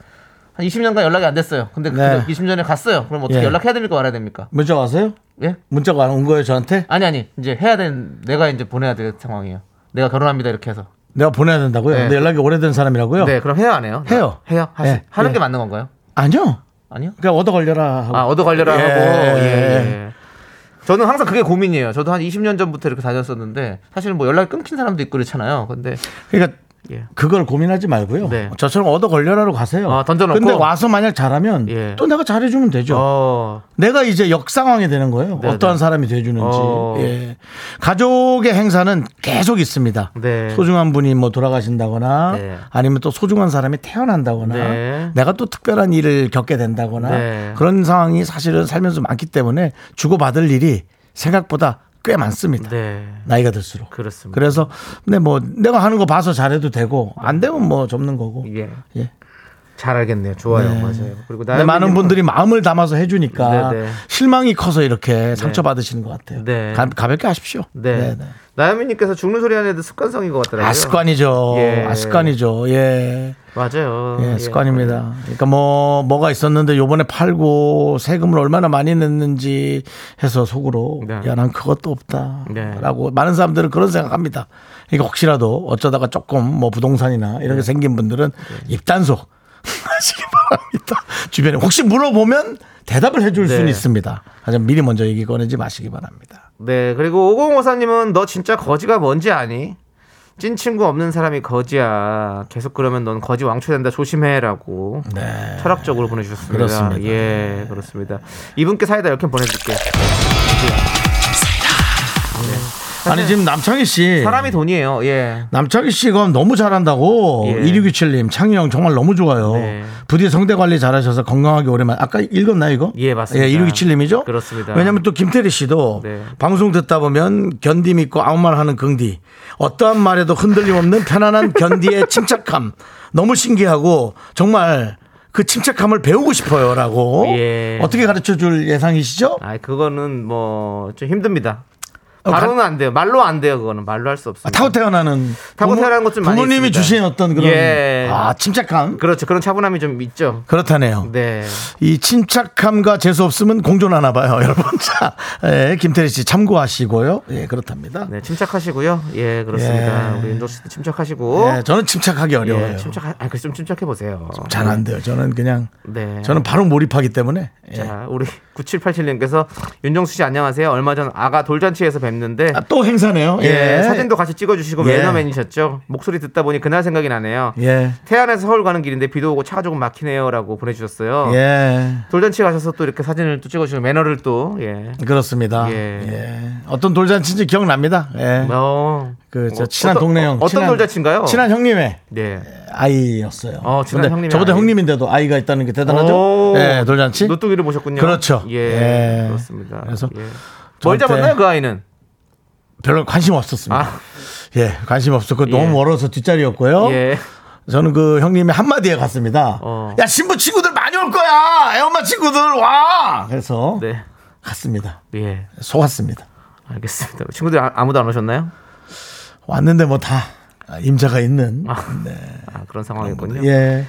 한 20년간 연락이 안 됐어요. 근데 네. 20년에 갔어요. 그럼 어떻게 연락해야 됩니까, 말아야 됩니까? 문자 왔어요? 예? 문자가 안 온 거예요, 저한테? 아니 이제 해야 된 내가 이제 보내야 될 상황이에요. 내가 결혼합니다 이렇게 해서. 내가 보내야 된다고요? 네. 연락이 오래된 사람이라고요? 네, 그럼 해요, 안 해요? 해요. 네. 하는 게 맞는 건가요? 아니요. 그냥 얻어 걸려라 하고. 얻어 걸려라 하고. 예. 저는 항상 그게 고민이에요. 저도 한 20년 전부터 이렇게 다녔었는데 사실은 뭐 연락이 끊긴 사람도 있고 그렇잖아요. 근데 그러니까. 예. 그걸 고민하지 말고요. 네. 저처럼 얻어 걸려라로 가세요. 던져놓고. 근데 와서 만약 잘하면 또 내가 잘해주면 되죠. 내가 이제 역상황이 되는 거예요. 네네. 어떠한 사람이 돼주는지. 예. 가족의 행사는 계속 있습니다. 네. 소중한 분이 뭐 돌아가신다거나 아니면 또 소중한 사람이 태어난다거나 내가 또 특별한 일을 겪게 된다거나 그런 상황이 사실은 살면서 많기 때문에 주고받을 일이 생각보다 꽤 많습니다. 나이가 들수록. 그렇습니다. 그래서 근데 뭐 내가 하는 거 봐서 잘해도 되고 안 되면 뭐 접는 거고. 예. 잘 알겠네요. 좋아요. 맞아요. 그리고 많은 분들이 마음을 담아서 해주니까 실망이 커서 이렇게 상처받으시는 것 같아요. 가볍게 하십시오. 네. 나연미님께서 죽는 소리 하는 애들 습관성인 것 같더라고요. 습관이죠. 습관이죠. 예. 맞아요. 예, 습관입니다. 그러니까 뭐가 있었는데 요번에 팔고 세금을 얼마나 많이 냈는지 해서 속으로 야, 난 그것도 없다. 라고 많은 사람들은 그런 생각합니다. 그러니까 혹시라도 어쩌다가 조금 뭐 부동산이나 이런 게 생긴 분들은 입단속 하시기 바랍니다. 주변에 혹시 물어보면 대답을 해줄 수는 있습니다. 하지만 미리 먼저 얘기 꺼내지 마시기 바랍니다. 네. 그리고 5054님은 너 진짜 거지가 뭔지 아니? 찐 친구 없는 사람이 거지야. 계속 그러면 넌 거지 왕초된다. 조심해라고. 네. 철학적으로 보내주셨습니다. 그렇습니다. 예, 그렇습니다. 이분께 사이다 이렇게 보내줄게요. 네. 아니 지금 남창희 씨 사람이 돈이에요. 예. 남창희 씨가 너무 잘한다고. 예. 2627님 창희 형 정말 너무 좋아요. 네. 부디 성대 관리 잘하셔서 건강하게 오랜만에. 아까 읽었나 이거? 예 맞습니다. 예, 2627님이죠? 그렇습니다. 왜냐하면 또 김태리 씨도 네. 방송 듣다 보면 견디 믿고 아무 말 하는 긍디, 어떠한 말에도 흔들림 없는 편안한 견디의 침착함 너무 신기하고 정말 그 침착함을 배우고 싶어요라고. 예. 어떻게 가르쳐줄 예상이시죠? 아 그거는 뭐 좀 힘듭니다. 바로는 안 돼요. 말로 안 돼요. 그거는 말로 할 수 없어요. 아, 타고 태어나는 것 좀 많이 부모님이 있습니다. 주신 어떤 그런 예. 아 침착함. 그렇죠. 그런 차분함이 좀 있죠. 그렇다네요. 네. 이 침착함과 재수 없음은 공존하나 봐요, 여러분. 자, 예, 김태리 씨 참고하시고요. 예, 그렇답니다. 네, 침착하시고요. 예, 그렇습니다. 예. 우리 윤정 씨도 침착하시고. 예, 저는 침착하기 어려워요. 예, 그래서 좀 침착해 보세요. 잘 안 돼요. 저는 그냥. 네. 저는 바로 몰입하기 때문에. 예. 자, 우리 9787님께서 윤정수 씨 안녕하세요. 얼마 전 아가 돌잔치에서 뵙. 는데 아, 또 행사네요. 예. 예, 사진도 같이 찍어주시고 예. 매너맨이셨죠. 목소리 듣다 보니 그날 생각이 나네요. 예. 태안에서 서울 가는 길인데 비도 오고 차가 조금 막히네요라고 보내주셨어요. 예. 돌잔치 가셔서 또 이렇게 사진을 또 찍어주시고 매너를 또 예. 그렇습니다. 예. 예. 어떤 돌잔치인지 기억납니다. 예. 그 저 친한 동네 형. 어떤 돌잔치인가요? 친한 형님의 네. 아이였어요. 친한 형님. 저보다 아이. 형님인데도 아이가 있다는 게 대단하죠. 예, 돌잔치. 노뚜기를 보셨군요. 그렇죠. 예. 예. 그렇습니다. 그래서 예. 뭘 잡았나요 그 아이는? 별로 관심 없었습니다. 아. 예, 관심 없었고 예. 너무 멀어서 뒷자리였고요. 예. 저는 그 형님의 한마디에 갔습니다. 야, 신부 친구들 많이 올 거야. 애엄마 친구들 와. 그래서 네. 갔습니다. 예. 속았습니다. 알겠습니다. 친구들 아무도 안 오셨나요? 왔는데 뭐 다 임자가 있는. 아. 네. 아, 그런 상황이군요. 예.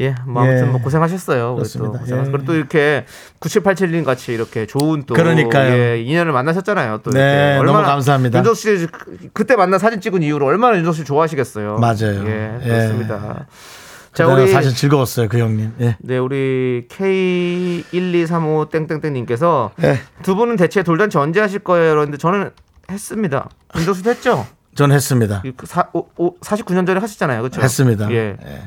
예, 뭐 아무튼 예. 뭐 고생하셨어요. 그렇습니다. 예. 그리고 또 이렇게 9787님 같이 이렇게 좋은 또 예, 인연을 만나셨잖아요. 또 네, 너무 감사합니다. 윤정 씨 그때 만난 사진 찍은 이후로 얼마나 윤정 씨 좋아하시겠어요. 맞아요. 예, 그렇습니다. 예. 자, 우리 사실 즐거웠어요, 그 형님. 예. 네, 우리 K1235 땡땡땡님께서 예. 두 분은 대체 돌잔치 언제 하실 거예요? 그런데 저는 했습니다. 윤정 씨도 했죠? 전 했습니다. 49년 전에 하셨잖아요, 그렇죠? 했습니다. 예. 예.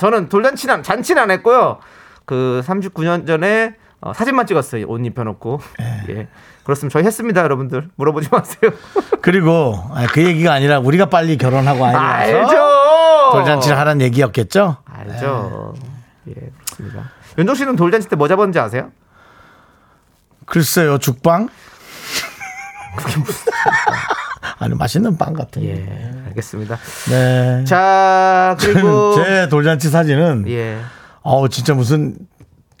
저는 돌잔치는 잔치는 안 했고요. 그 39년 전에 사진만 찍었어요. 옷 입혀놓고. 예. 예. 그렇습니다. 저희 했습니다, 여러분들. 물어보지 마세요. 그리고 그 얘기가 아니라 우리가 빨리 결혼하고 알죠. 돌잔치를 하라는 얘기였겠죠. 알죠. 예, 예 그렇습니다. 윤종 씨는 돌잔치 때 뭐 잡았는지 아세요? 글쎄요, 죽빵. 그게 무슨? 아니 맛있는 빵 같은. 예, 알겠습니다. 네. 자 그리고 제 돌잔치 사진은 예. 진짜 무슨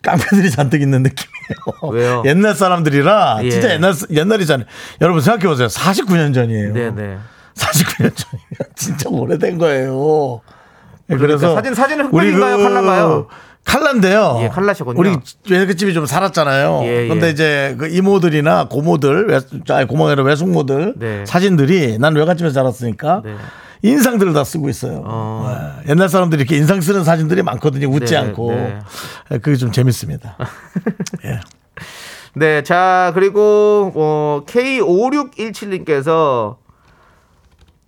깡패들이 잔뜩 있는 느낌이에요. 왜요? 옛날 사람들이라 예. 진짜 옛날이잖아요. 여러분 생각해 보세요. 49년 전이에요. 네네. 49년 전이면 진짜 오래된 거예요. 그러니까 그래서 사진은 흑백인가요, 칼라인가요? 칼라인데요. 예, 칼라시군요. 우리 외갓집이 좀 살았잖아요. 예, 예. 근데 이제 그 이모들이나 고모들, 고모가 외숙모들 네. 사진들이 난 외갓집에서 자랐으니까 네. 인상들을 다 쓰고 있어요. 네. 옛날 사람들이 이렇게 인상 쓰는 사진들이 많거든요. 웃지 네, 않고. 네. 그게 좀 재밌습니다. 예. 네. 자, 그리고 K5617님께서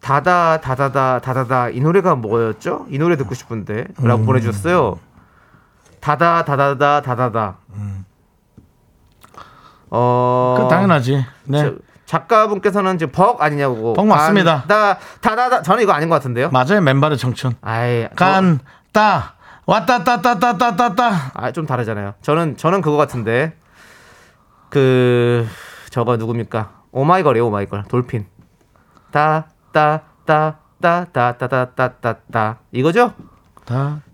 다다다다다다다 이 노래가 뭐였죠? 이 노래 듣고 싶은데 라고 보내주셨어요. 다다다다다다다. 그 당연하지. 네. 작가분께서는 지금 벅 아니냐고. 벅 맞습니다. 다다다. 저는 이거 아닌 것 같은데요. 맞아요. 맨발의 청춘. 아예. 간다 왔다따따따따따따. 아 좀 다르잖아요. 저는 그거 같은데. 그 저거 누굽니까? 오마이걸이에요. 오마이걸. 돌핀. 다다다다다다다다. 이거죠?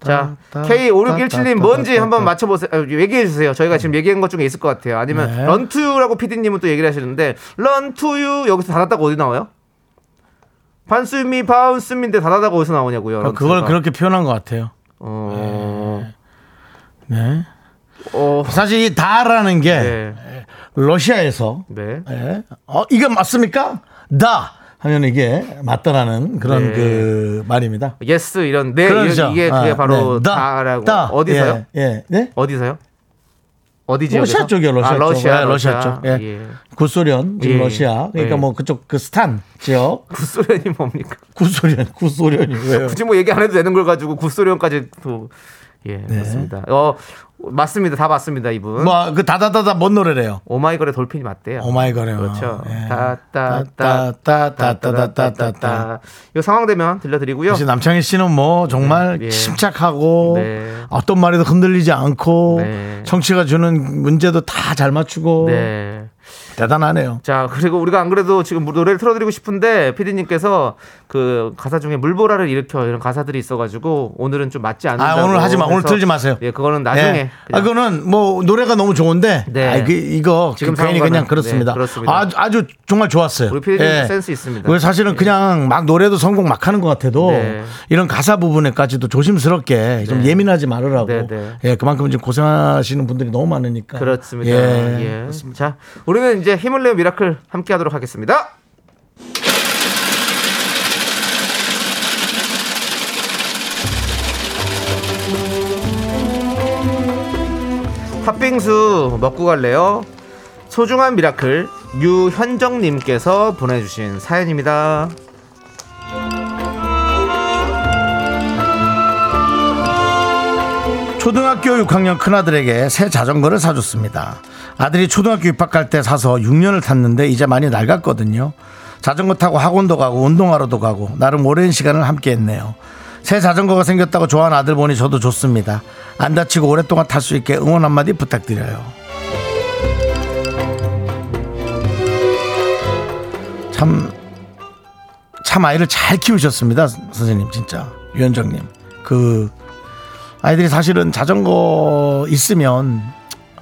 자, K5617님 뭔지 한번 맞춰보세요. 얘기해주세요. 저희가 지금 얘기한 것 중에 있을 것 같아요. 아니면 네. 런투유라고 PD님은 또 얘기를 하시는데 런투유 여기서 다다다가 어디 나와요? 반수미 바운스미인데 다다다가 어디서 나오냐고요. 그걸 그렇게 표현한 것 같아요. 네. 네. 사실 이 다라는 게 네. 러시아에서 네. 네. 이게 맞습니까? 다 하면 이게 맞다라는 그런 네. 그 말입니다. 예스 yes, 이런 네 그렇죠. 이게 바로 네. 다라고. 어디서요? 예. 네. 어디서요? 어디 지역? 러시아 쪽이요, 러시아 쪽. 러시아 쪽. 예. 예. 구소련, 지금 예. 러시아. 그러니까 예. 뭐 그쪽 그 스탄 지역. 구소련이 뭡니까? 구소련이 왜요? 굳이 뭐 얘기 안 해도 되는 걸 가지고 구소련까지 또 예, 네. 맞습니다. 맞습니다. 다 맞습니다, 이분. 뭐 그 다다다다 뭔 노래래요? 오마이걸의 돌핀이 맞대요. 오마이걸이요. 그렇죠. 다다다다다다다다다. 이 상황 되면 들려드리고요. 사실 남창희 씨는 뭐 정말 네. 침착하고 네. 어떤 말에도 흔들리지 않고 네. 청취가 주는 문제도 다 잘 맞추고 네. 대단하네요. 자, 그리고 우리가 안 그래도 지금 노래를 틀어드리고 싶은데 피디님께서 그 가사 중에 물보라를 일으켜 이런 가사들이 있어가지고 오늘은 좀 맞지 않는다고. 아, 오늘 하지 마. 오늘 틀지 마세요. 예, 그거는 나중에. 네. 아, 그거는 뭐 노래가 너무 좋은데. 네. 아, 이거 지금 괜히 그냥 그렇습니다. 네, 그렇습니다. 아주 정말 좋았어요. 우리 피디님 예. 센스 있습니다. 우리 사실은 예. 그냥 막 노래도 성공 막 하는 것 같아도 네. 이런 가사 부분에까지도 조심스럽게 네. 좀 예민하지 말으라고. 네, 네. 예, 그만큼 지금 고생하시는 분들이 너무 많으니까. 그렇습니다. 예, 예. 그렇습니다. 자, 우리는 이제 힘을 내요 미라클 함께 하도록 하겠습니다. 팥빙수 먹고 갈래요? 소중한 미라클 유현정님께서 보내주신 사연입니다. 초등학교 6학년 큰아들에게 새 자전거를 사줬습니다. 아들이 초등학교 입학할 때 사서 6년을 탔는데 이제 많이 낡았거든요. 자전거 타고 학원도 가고 운동하러도 가고 나름 오랜 시간을 함께했네요. 새 자전거가 생겼다고 좋아하는 아들 보니 저도 좋습니다. 안 다치고 오랫동안 탈 수 있게 응원 한마디 부탁드려요. 참 아이를 잘 키우셨습니다, 선생님. 진짜 위원장님. 그 아이들이 사실은 자전거 있으면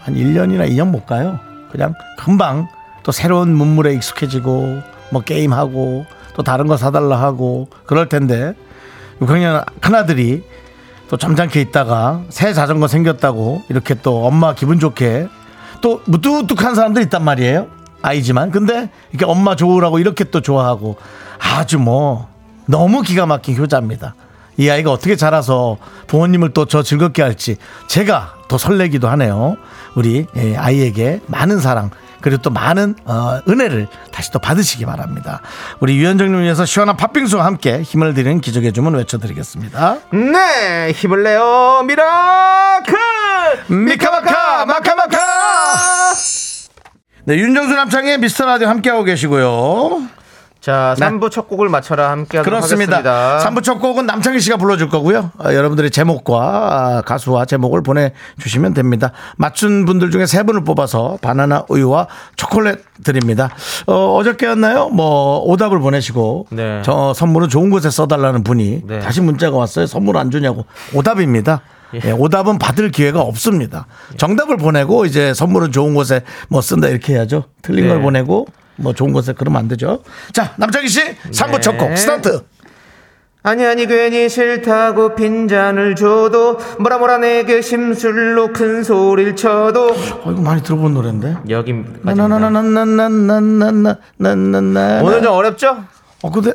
한 1년이나 2년 못 가요. 그냥 금방 또 새로운 문물에 익숙해지고 뭐 게임하고 또 다른 거 사달라 하고 그럴 텐데 6학년 큰아들이 또 점잖게 있다가 새 자전거 생겼다고 이렇게 또 엄마 기분 좋게 또 무뚝뚝한 사람들 있단 말이에요. 아이지만 근데 이렇게 엄마 좋으라고 이렇게 또 좋아하고 아주 뭐 너무 기가 막힌 효자입니다. 이 아이가 어떻게 자라서 부모님을 또 저 즐겁게 할지 제가 더 설레기도 하네요. 우리 아이에게 많은 사랑 그리고 또 많은 은혜를 다시 또 받으시기 바랍니다. 우리 유현정님 위해서 시원한 팥빙수와 함께 힘을 드리는 기적의 주문 외쳐드리겠습니다. 네, 힘을 내요 미라클 미카마카 마카마카. 네, 윤정수 남창의 미스터라디오 함께하고 계시고요. 자, 3부 첫 곡을 맞춰라 함께하도록 그렇습니다. 하겠습니다. 3부 첫 곡은 남창희 씨가 불러줄 거고요. 여러분들의 제목과 가수와 제목을 보내주시면 됩니다. 맞춘 분들 중에 3분을 뽑아서 바나나 우유와 초콜릿 드립니다. 어저께였나요? 뭐 오답을 보내시고 네. 저 선물은 좋은 곳에 써달라는 분이 네. 다시 문자가 왔어요. 선물 안 주냐고. 오답입니다. 예, 오답은 받을 기회가 없습니다. 정답을 보내고 이제 선물은 좋은 곳에 뭐 쓴다 이렇게 해야죠. 틀린 네. 걸 보내고 뭐 좋은 것에 그러면 안 되죠. 자, 남창희 씨 3부 네. 첫 곡 스타트. 아니 괜히 싫다고 빈잔을 줘도 뭐라 내게 심술로 큰 소리를 쳐도. 아, 이거 많이 들어본 노래인데. 여기까지입니다. 나나나나나나나나나나. 오늘 좀 어렵죠? 근데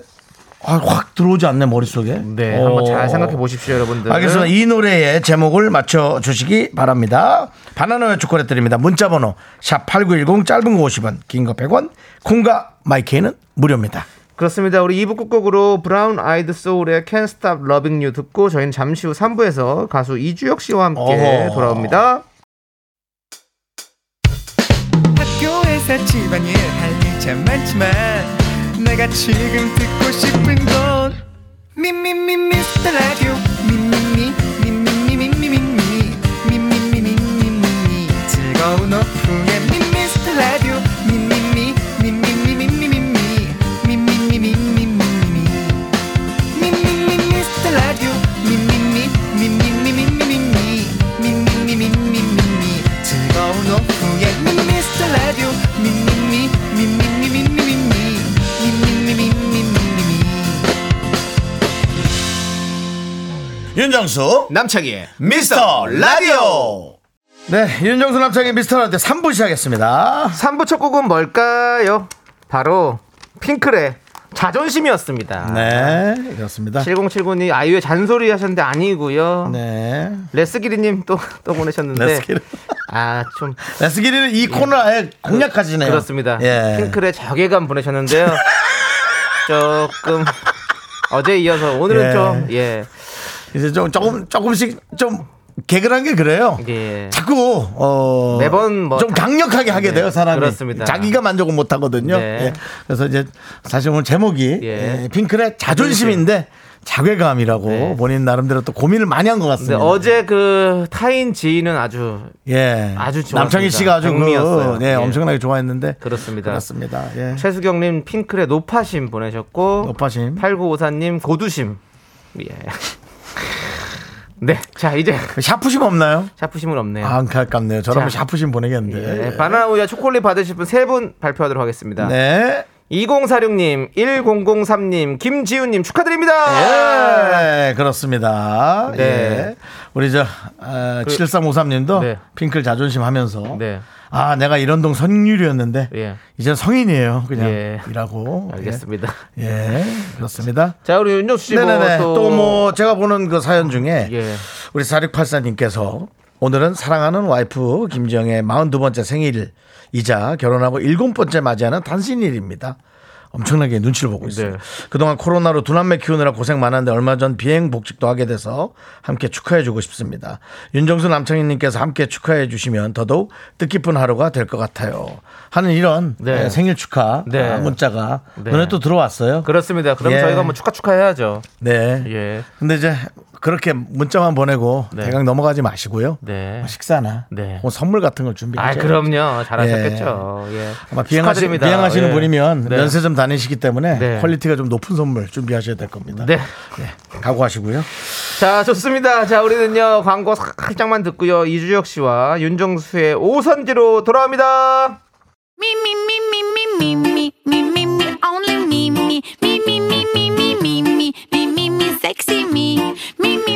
확 들어오지 않네 머릿속에. 네, 한번 잘 생각해 보십시오 여러분들. 알겠습니다. 이 노래의 제목을 맞춰주시기 바랍니다. 바나나의 초콜릿 드립니다. 문자번호 샵8910 짧은 거 50원 긴 거 100원 콩과 마이케이는 무료입니다. 그렇습니다. 우리 2부 끝곡으로 브라운 아이드 소울의 Can't Stop Loving You 듣고 저희는 잠시 후 3부에서 가수 이주혁 씨와 함께 돌아옵니다. 학교에서 집안일 할 일 참 많지만 내가 지금 듣고 싶은 건 미미미 미스터 라디오 미미미 미미미 미미미 미미미 미미미 즐거운 오픈에 미스터 라디오 미미미 미미미 미미미 미미미 미미미 미미미 미스터 라디오 미미미 미미미 미미미 미미미 미미미 즐거운 오픈에 미스터 라디오 미미미 미미미 미미미 윤정수 남창희의 미스터 라디오. 네, 윤정수 남창희의 미스터 라디오 3부 시작했습니다. 3부 첫 곡은 뭘까요? 바로 핑클의 자존심이었습니다. 네, 그렇습니다. 7079님 아이유의 잔소리 하셨는데 아니고요. 네, 레스기리님 또 보내셨는데 아, 좀. 레스기리는 이 코너를 아예 공략하시네요. 그렇습니다. 예. 핑클의 자괴감 보내셨는데요. 조금 어제 이어서 오늘은 예. 좀 예. 이제 좀 조금씩 좀 개그란 게 그래요. 예. 자꾸 매번 뭐 좀 강력하게 하게 예. 돼요 사람이. 그렇습니다. 자기가 만족을 못 하거든요. 네. 예. 그래서 이제 사실 오늘 제목이 예. 예. 핑클의 자존심인데 자괴감이라고 네. 본인 나름대로 또 고민을 많이 한 것 같습니다. 어제 그 타인 지인은 아주 예 아주 좋았습니다. 남창희 씨가 아주 그, 네, 예. 엄청나게 좋아했는데 그렇습니다. 그렇습니다. 예. 최수경님 핑클의 노파심 보내셨고 노파심 8954님 고두심 예. 네, 자 이제 샤프심 없나요? 샤프심은 없네요. 아, 안타깝네요. 저라면 샤프심 보내겠는데. 예. 바나우야 초콜릿 받으실 분 세 분 발표하도록 하겠습니다. 네. 2046님, 1003님, 김지훈님 축하드립니다. 예, 그렇습니다. 네. 예. 우리 저 7353님도 네. 핑클 자존심 하면서 네. 아 내가 이런 동 선율이었는데 예. 이제 성인이에요 그냥 예. 이라고. 알겠습니다. 예, 예. 그렇습니다. 자 우리 윤정수 씨 또 뭐 제가 보는 그 사연 중에 예. 우리 4684님께서 오늘은 사랑하는 와이프 김지영의 42번째 생일이자 결혼하고 7번째 맞이하는 단신일입니다. 엄청나게 눈치를 보고 있어요. 네. 그동안 코로나로 두 남매 키우느라 고생 많았는데 얼마 전 비행복직도 하게 돼서 함께 축하해 주고 싶습니다. 윤정수 남창희님께서 함께 축하해 주시면 더더욱 뜻깊은 하루가 될 것 같아요. 하는 이런 네. 생일 축하 네. 문자가 네. 눈에 또 들어왔어요. 그렇습니다. 그럼 예. 저희가 뭐 축하해야죠. 네. 예. 근데 이제 그렇게 문자만 보내고 네. 대강 넘어가지 마시고요. 네. 식사나 네. 뭐 선물 같은 걸 준비해 주세요. 아, 그럼요. 잘하셨겠죠. 예. 예. 아마 비행하시는 예. 분이면 네. 면세 좀 다니시기 때문에 네. 퀄리티가 좀 높은 선물 준비하셔야 될 겁니다. 네. 네. 각오하시고요. 자, 좋습니다. 자, 우리는요. 광고 살짝만 듣고요. 이주혁 씨와 윤정수의 오선지로 돌아옵니다. 미미미미미미미미미미 only 미미미미미미미미미미 섹시 미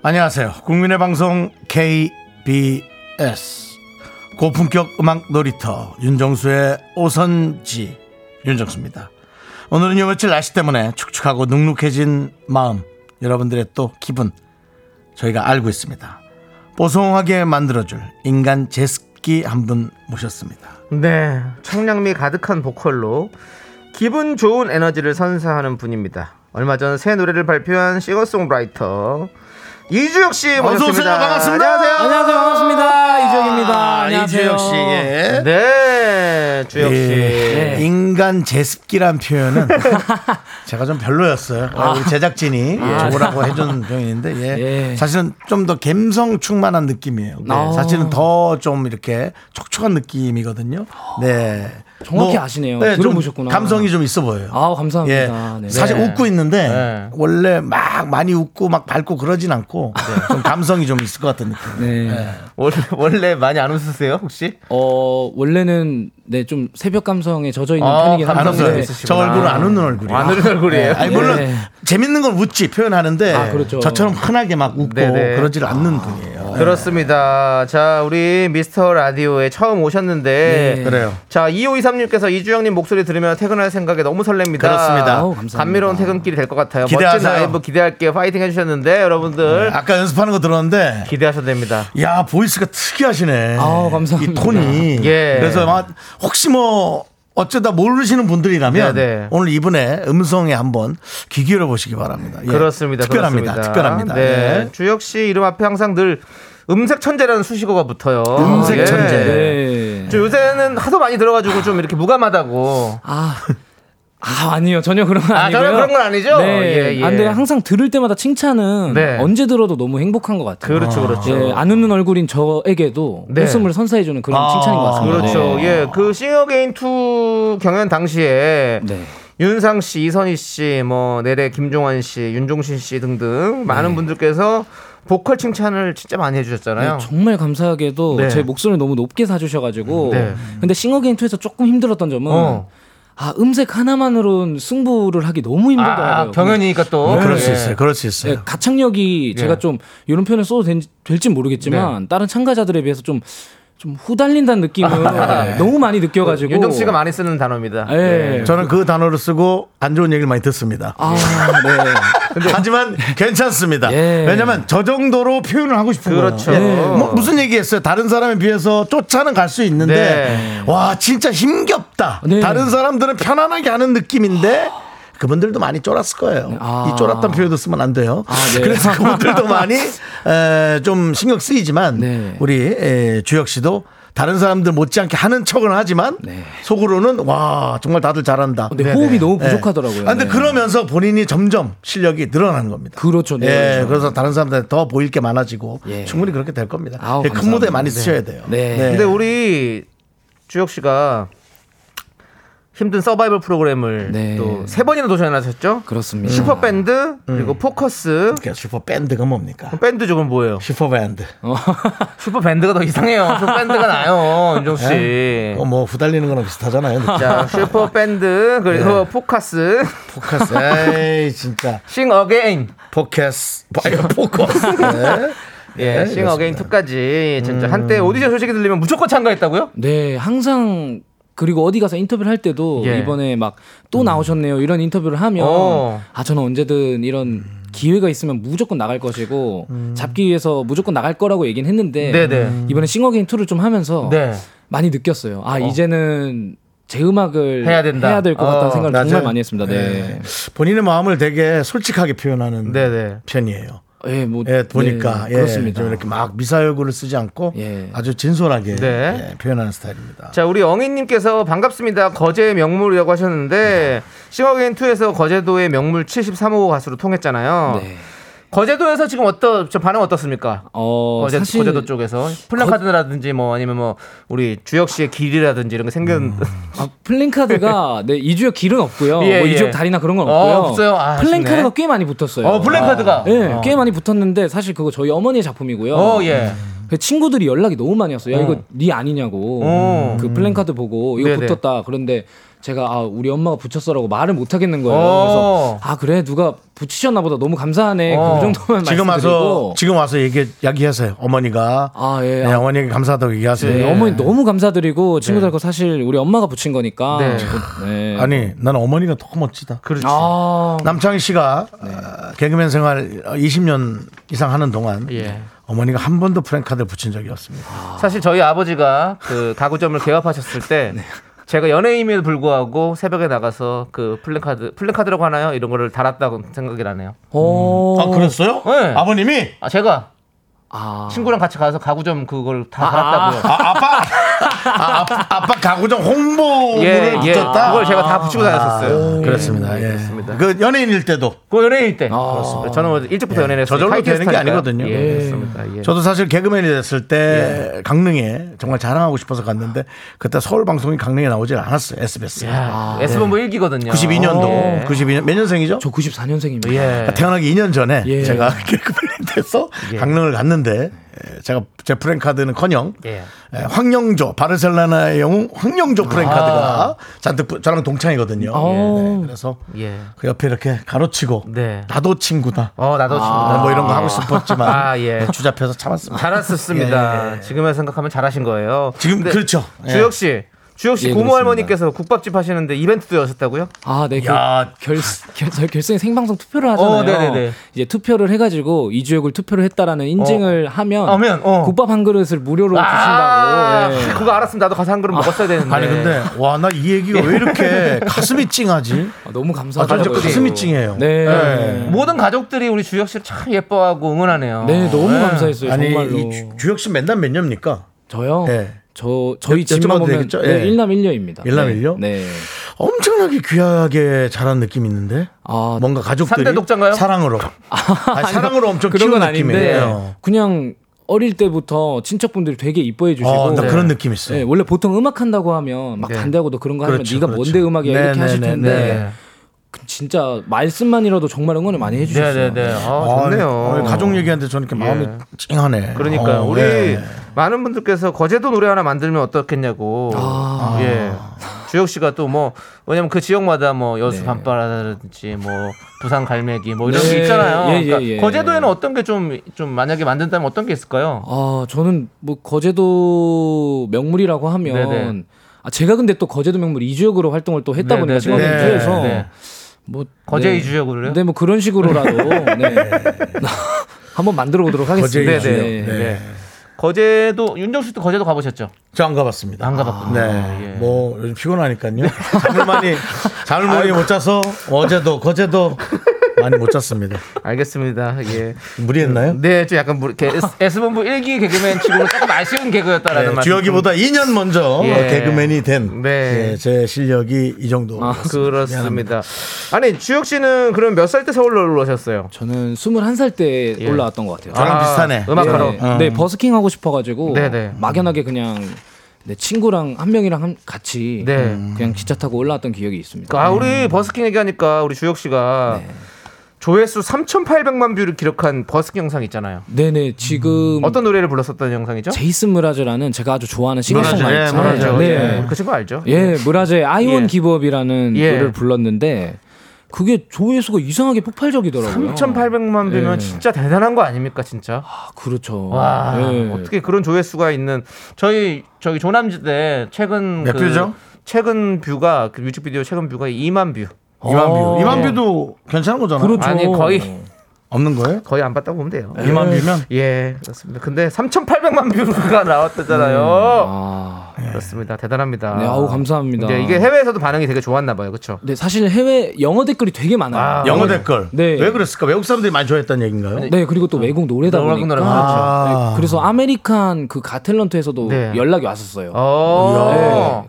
안녕하세요. 국민의 방송 KBS 고품격 음악 놀이터 윤정수의 오선지 윤정수입니다. 오늘은 요 며칠 날씨 때문에 축축하고 눅눅해진 마음, 여러분들의 또 기분 저희가 알고 있습니다. 보송하게 만들어줄 인간 제습기 한 분 모셨습니다. 네, 청량미 가득한 보컬로 기분 좋은 에너지를 선사하는 분입니다. 얼마 전 새 노래를 발표한 싱어송라이터 이주혁 씨 모셨습니다. 반갑습니다. 안녕하세요. 안녕하세요. 반갑습니다. 이주혁입니다. 안녕하세요. 이주혁 씨. 예. 네. 주혁 씨. 예. 예. 인간 제습기란 표현은 제가 좀 별로였어요. 우리 제작진이 저거라고 해준 표현인데 예. 예. 사실은 좀 더 감성 충만한 느낌이에요. 네. 사실은 더 좀 이렇게 촉촉한 느낌이거든요. 네. 정확히 뭐, 아시네요. 네, 들어보셨구나. 감성이 좀 있어 보여요. 아, 감사합니다. 예. 네. 사실 웃고 있는데 네. 원래 막 많이 웃고 막 밝고 그러진 않고 네. 좀 감성이 좀 있을 것 같은 느낌. 네. 네. 원래 많이 안 웃으세요 혹시? 원래는 네, 좀 새벽 감성에 젖어 있는 편이긴 한데 저 얼굴은 안 웃는 얼굴이에요. 안 웃는 얼굴이에요. 네. 아니, 물론 네. 재밌는 건 웃지 표현하는데 아, 그렇죠. 저처럼 흔하게 막 웃고 네네. 그러질 않는 분이에요. 네. 그렇습니다. 자, 우리 미스터 라디오에 처음 오셨는데 네. 그래요. 자, 2523님께서 이주영님 목소리 들으면 퇴근할 생각에 너무 설렙니다. 그렇습니다. 아우, 감사합니다. 감미로운 퇴근길이 될 것 같아요. 기대하세요. 멋진 라이브 기대할게요. 파이팅 해주셨는데 여러분들 아까 연습하는 거 들었는데 기대하셔도 됩니다. 야, 보이스가 특이하시네. 아우, 감사합니다. 이 톤이 예. 그래서 막 혹시 뭐 어쩌다 모르시는 분들이라면 네네. 오늘 이분의 음성에 한번 귀 기울여 보시기 바랍니다. 예. 그렇습니다. 특별합니다. 그렇습니다. 특별합니다. 네. 예. 주혁 씨 이름 앞에 항상 늘 음색 천재라는 수식어가 붙어요. 음색 예. 천재. 예. 요새는 하도 많이 들어가지고 좀 이렇게 무감하다고. 아. 아, 아니요. 전혀 그런 건 아니고요. 전혀 그런 건 아니죠? 네. 예, 예. 아, 근데 항상 들을 때마다 칭찬은 네. 언제 들어도 너무 행복한 것 같아요. 그렇죠, 그렇죠. 예, 안 웃는 얼굴인 저에게도 네. 웃음을 선사해주는 그런 칭찬인 것 같습니다. 그렇죠. 네. 예, 그 싱어게인2 경연 당시에 네. 윤상 씨, 이선희 씨, 뭐, 내래 김종환 씨, 윤종신 씨 등등 많은 네. 분들께서 보컬 칭찬을 진짜 많이 해주셨잖아요. 네, 정말 감사하게도 네. 제 목소리를 너무 높게 사주셔가지고. 네. 근데 싱어게인2에서 조금 힘들었던 점은 아, 음색 하나만으로는 승부를 하기 너무 힘들더라고요. 아, 병연이니까 또. 네. 그럴 수 있어요. 그럴 수 있어요. 네, 가창력이 네. 제가 좀 이런 표현을 써도 될진 모르겠지만 네. 다른 참가자들에 비해서 좀 후달린다는 느낌을 네. 너무 많이 느껴가지고. 윤정 씨가 많이 쓰는 단어입니다. 네. 네. 저는 그 단어를 쓰고 안 좋은 얘기를 많이 듣습니다. 아, 네. 하지만 괜찮습니다. 예. 왜냐면 저 정도로 표현을 하고 싶은 거예요. 그렇죠. 예. 뭐 무슨 얘기했어요? 다른 사람에 비해서 쫓아는 갈 수 있는데 네. 와 진짜 힘겹다. 네. 다른 사람들은 편안하게 하는 느낌인데. 그분들도 많이 쫄았을 거예요. 이 쫄았던 표현도 쓰면 안 돼요. 네. 그래서 그분들도 많이 좀 신경 쓰이지만 네. 우리 주혁 씨도 다른 사람들 못지않게 하는 척은 하지만 네. 속으로는 와 정말 다들 잘한다. 근데 호흡이 너무 부족하더라고요. 근데 그러면서 본인이 점점 실력이 늘어난 겁니다. 그렇죠. 네. 예, 그래서 다른 사람들한테 더 보일 게 많아지고 예. 충분히 그렇게 될 겁니다. 아우, 예, 큰 무대에 많이 쓰셔야 돼요. 네. 네. 네. 근데 우리 주혁 씨가 힘든 서바이벌 프로그램을 네. 또 세 번이나 도전하셨죠? 그렇습니다. 슈퍼밴드 그리고 포커스. 그러니까 슈퍼밴드가 뭡니까? 밴드 조금 뭐예요? 슈퍼밴드. 슈퍼밴드가 더 이상해요. 슈퍼밴드가 나요, 윤종 씨. 네? 뭐 후달리는 거랑 비슷하잖아요. 자, 슈퍼밴드 그리고 네. 포커스. 포커스. 에이 진짜. 싱어게인. 포커스. 포커스. 네. 예, 싱어게인 2까지 진짜 한때 오디션 소식이 들리면 무조건 참가했다고요? 네, 항상. 그리고 어디 가서 인터뷰를 할 때도 예. 이번에 막 또 나오셨네요 이런 인터뷰를 하면 아 저는 언제든 이런 기회가 있으면 무조건 나갈 것이고 잡기 위해서 무조건 나갈 거라고 얘기는 했는데 이번에 싱어게인2를 좀 하면서 네. 많이 느꼈어요. 아 이제는 제 음악을 해야 될 것 같다는 생각을 맞아요. 정말 많이 했습니다. 네. 네. 본인의 마음을 되게 솔직하게 표현하는 네네. 편이에요. 예, 뭐, 예, 보니까 네, 예, 그렇습니다. 이렇게 막 미사여구를 쓰지 않고 예. 아주 진솔하게 네. 예, 표현하는 스타일입니다. 자, 우리 영희님께서 반갑습니다. 거제의 명물이라고 하셨는데 싱어게인2에서 거제도의 명물 73호 가수로 통했잖아요. 네. 거제도에서 지금 반응 어떻습니까? 거제도 쪽에서 플랜카드라든지 뭐 아니면 뭐 우리 주혁 씨의 길이라든지 이런 게 아, 플랜카드가 네 이주혁 길은 없고요. 예, 뭐 예. 이주혁 다리나 그런 건 없고요. 없어요. 아, 플랜카드가 꽤 많이 붙었어요. 플랜카드가 예, 네, 꽤 많이 붙었는데 사실 그거 저희 어머니의 작품이고요. 예. 친구들이 연락이 너무 많이 왔어요. 야, 이거 네 아니냐고. 그 플랜카드 보고 이거 네네. 붙었다. 그런데 제가 아, 우리 엄마가 붙였어라고 말을 못 하겠는 거예요. 그래서 아 그래 누가 붙이셨나 보다. 너무 감사하네. 그 정도만 지금 말씀드리고 지금 와서 얘기하세요. 어머니가 예. 네, 어머니에게 감사하다고 얘기하세요. 네. 어머니 너무 감사드리고 친구들하고 사실 우리 엄마가 붙인 거니까. 네. 네. 아니 난 어머니가 더 멋지다. 그렇지. 남창희 씨가 개그맨 생활 20년 이상 하는 동안. 예. 어머니가 한 번도 프랭카드를 붙인 적이 없습니다. 사실 저희 아버지가 그 가구점을 개업하셨을 때 네. 제가 연예인임에도 불구하고 새벽에 나가서 그 플랜카드라고 하나요? 이런 거를 달았다고 생각이 나네요. 아 그랬어요? 네. 아버님이? 아 제가 친구랑 같이 가서 가구점 그걸 다 달았다고요. 아빠 가구점 홍보물을 붙였다. 그걸 제가 다 붙이고 다녔었어요. 그렇습니다. 예. 그렇습니다. 그 연예인일 때도. 그렇습니다. 저는 일찍부터 연예인했어요. 저절로 되는 게 아니거든요. 예. 그렇습니다. 예. 저도 사실 개그맨이 됐을 때 강릉에 정말 자랑하고 싶어서 갔는데 그때 서울 방송이 강릉에 나오질 않았어요. SBS. S본부 1기거든요. 92년도. 92년 몇 년생이죠? 저 94년생입니다. 예. 태어나기 2년 전에 제가 개그맨이 돼서 강릉을 갔는데. 제가 제 프랭카드는커녕 황영조 바르셀로나의 영웅 황영조 프랭카드가 잔뜩 저랑 동창이거든요. 그래서 그 옆에 이렇게 가로치고 나도 친구다. 나도 친구다. 뭐 이런 거 하고 싶었지만 주잡혀서 참았습니다. 잘하셨습니다. 지금에 생각하면 잘하신 거예요. 지금 그렇죠. 주혁 씨. 주혁씨 고모 할머니께서 국밥집 하시는데 이벤트도 여셨다고요? 네. 결승에 생방송 투표를 하잖아요. 이제 투표를 해가지고 이주혁을 투표를 했다라는 인증을 하면 국밥 한 그릇을 무료로 주신다고. 그거 알았으면 나도 가서 한 그릇 먹었어야 되는데. 아니 근데 와 나 이 얘기가 왜 이렇게 가슴이 찡하지? 너무 감사하더라고요. 가슴이 찡해요. 네. 모든 가족들이 우리 주혁씨를 참 예뻐하고 응원하네요. 네. 너무 감사했어요. 아니, 정말로. 주혁씨 맨날 몇 녀입니까? 저요? 저희 집만 보면 네, 1남 1녀입니다. 1남 1녀? 네. 엄청나게 귀하게 자란 느낌이 있는데 뭔가 가족들이 3대 독자인가요? 사랑으로 사랑으로 엄청 키운 느낌이에요. 그냥 어릴 때부터 친척분들이 되게 이뻐해 주시고 나 그런 느낌 있어요. 네, 원래 보통 음악 한다고 하면 막 반대하고 너 그런 거 하면 네가 뭔데 음악이야 이렇게 하실 텐데 진짜 말씀만이라도 정말 응원을 많이 해주셨어요. 네네네. 좋네요. 가족 얘기하는데 저는 이렇게 마음이 찡하네. 그러니까요. 우리 많은 분들께서 거제도 노래 하나 만들면 어떻겠냐고. 주혁 씨가 또 뭐 왜냐면 그 지역마다 뭐 여수 밤바라든지 뭐 부산 갈매기 뭐 이런 게 있잖아요. 그러니까 거제도에는 어떤 게 좀 만약에 만든다면 어떤 게 있을까요? 저는 뭐 거제도 명물이라고 하면 제가 근데 또 거제도 명물 이주혁으로 활동을 또 했다 보니까 싱어게인에서 뭐 거제 이주혁으로요? 네, 뭐 그런 식으로라도 한번 만들어 보도록 하겠습니다. 거제도 윤정수 씨도 거제도 가보셨죠? 저 안 가봤습니다. 안 가봤군요. 뭐 요즘 피곤하니까요. 잠을 많이 못 자서 어제도 거제도 많이 못 잤습니다. 알겠습니다. 무리했나요? 네, 좀 약간 S본부 1기 개그맨 치고는 조금 아쉬운 개그였다라는 말. 주혁이보다 2년 먼저 개그맨이 된 제 실력이 이 정도. 그렇습니다. 아니 주혁 씨는 그럼 몇 살 때 서울로 오셨어요? 저는 21살 때 올라왔던 것 같아요. 저랑 비슷하네. 음악하러. 네, 버스킹 하고 싶어가지고 막연하게 그냥. 네, 친구랑 한 명이랑 같이 그냥 기차 타고 올라왔던 기억이 있습니다. 우리 버스킹 얘기하니까 우리 주혁 씨가 조회수 3,800만 뷰를 기록한 버스킹 영상 있잖아요. 네네. 지금 어떤 노래를 불렀었던 영상이죠? 제이슨 무라제라는 제가 아주 좋아하는 싱어송가죠. 그 친구 알죠? 무라제의 아이온 기브업이라는 노래를 불렀는데 그게 조회수가 이상하게 폭발적이더라고요. 3,800만 뷰면 진짜 대단한 거 아닙니까, 진짜? 그렇죠. 와, 어떻게 그런 조회수가 있는 저희 조남지대 최근 몇 뷰죠? 최근 뷰가 그 뮤직비디오 최근 뷰가 2만 뷰. 2만 뷰도 괜찮은 거잖아요. 그렇죠. 아니 거의 없는 거예요? 거의 안 봤다고 보면 돼요. 2만 뷰면? 그렇습니다. 근데 3,800만 뷰가 나왔다잖아요. 그렇습니다. 대단합니다. 네, 아우 감사합니다. 네, 이게 해외에서도 반응이 되게 좋았나 봐요. 그렇죠? 네, 사실 해외 영어 댓글이 되게 많아요. 영어 댓글. 네. 왜 그랬을까? 외국 사람들이 많이 좋아했다는 얘기인가요? 네, 그리고 또 외국 노래다 보니까. 그렇죠. 네, 그래서 아메리칸 그 가탤런트에서도 연락이 왔었어요.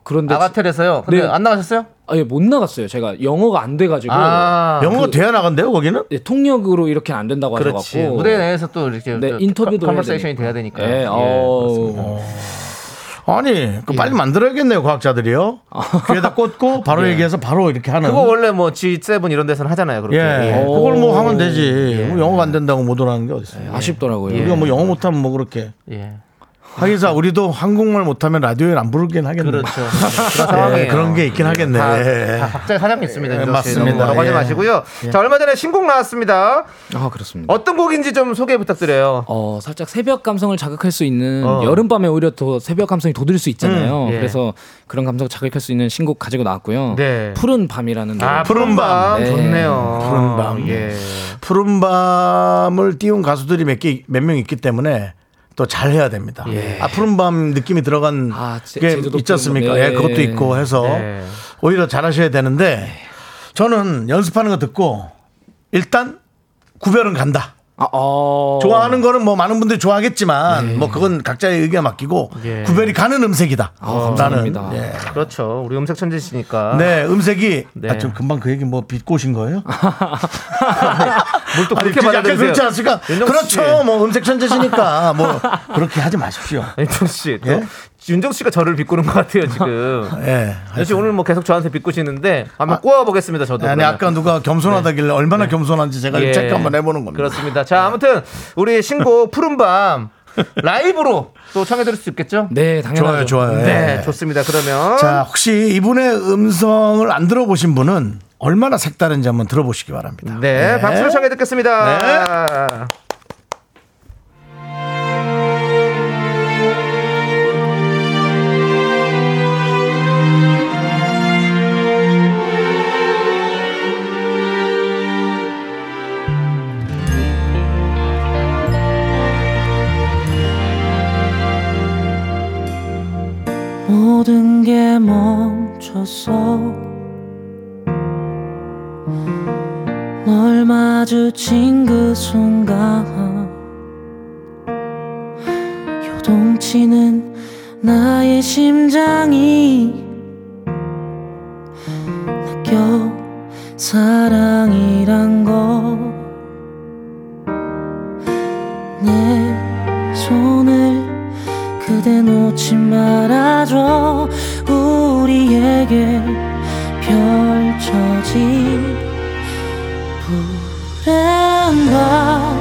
그런데 아가텔에서요. 근데 안 나가셨어요? 못 나갔어요. 제가 영어가 안 돼가지고. 영어가 돼야 나간대요, 거기는? 네, 통역으로 이렇게 안 된다고 하셔가지고. 무대 내에서 또 이렇게 인터뷰도 컨버세이션이 돼야 되니까. 네, 그렇습니다. 아니, 빨리 만들어야겠네요, 과학자들이요. 귀에다 꽂고 바로 얘기해서 바로 이렇게 하는. 그거 원래 뭐 G7 이런 데서는 하잖아요, 그렇게. 그걸 뭐 하면 되지. 영어가 안 된다고 못 오라는 게 어딨어요. 아쉽더라고요. 우리가 뭐 영어 못하면 뭐 그렇게. 하기사 우리도 한국말 못하면 라디오에 안 부르긴 하겠네요. 그렇죠. 그런 게 있긴 하겠네. 다 각자의 사장이 있습니다. 맞습니다. 라고 하지 마시고요. 자, 얼마 전에 신곡 나왔습니다. 그렇습니다. 어떤 곡인지 좀 소개 부탁드려요. 살짝 새벽 감성을 자극할 수 있는 여름밤에 오히려 더 새벽 감성이 돋을 수 있잖아요. 그래서 그런 감성 자극할 수 있는 신곡 가지고 나왔고요. 푸른 밤이라는 노래. 푸른 밤. 좋네요. 푸른 밤. 푸른 밤을 띄운 가수들이 몇 명 있기 때문에 또 잘해야 됩니다. 푸른 밤 느낌이 들어간 게 있지 않습니까? 그것도 있고 해서 오히려 잘하셔야 되는데 저는 연습하는 거 듣고 일단 구별은 간다. 좋아하는 거는 뭐 많은 분들이 좋아하겠지만 뭐 그건 각자의 의견 맡기고 구별이 가는 음색이다. 나는 그렇죠. 우리 음색 천재시니까. 네, 음색이 좀 금방 그 얘기 뭐 빛꽃인 거예요? 뭘 또 그렇게 받아들이세요? 그렇지 않습니까? 그렇죠. 뭐 음색 천재시니까 뭐 그렇게 하지 마십시오. 윤정 씨, 윤정 씨가 저를 비꼬는 것 같아요 지금. 사실 오늘 뭐 계속 저한테 비꼬시는데 한번 꼬아 보겠습니다 저도. 아니 그러면. 아까 누가 겸손하다길래 얼마나 겸손한지 제가 체크 한번 해보는 겁니다. 그렇습니다. 자, 아무튼 우리 신곡 푸른 밤 라이브로 또 청해 들을 수 있겠죠? 네, 당연하죠. 좋아요. 네, 좋습니다. 그러면 자, 혹시 이분의 음성을 안 들어보신 분은 얼마나 색다른지 한번 들어보시기 바랍니다. 네. 박수로 청해 듣겠습니다. 모든 게 멈춰서 널 마주친 그 순간 요동치는 나의 심장이 사랑이란 거 내 손을 그대 놓지 말아줘. 우리에게 펼쳐진 푸른 밤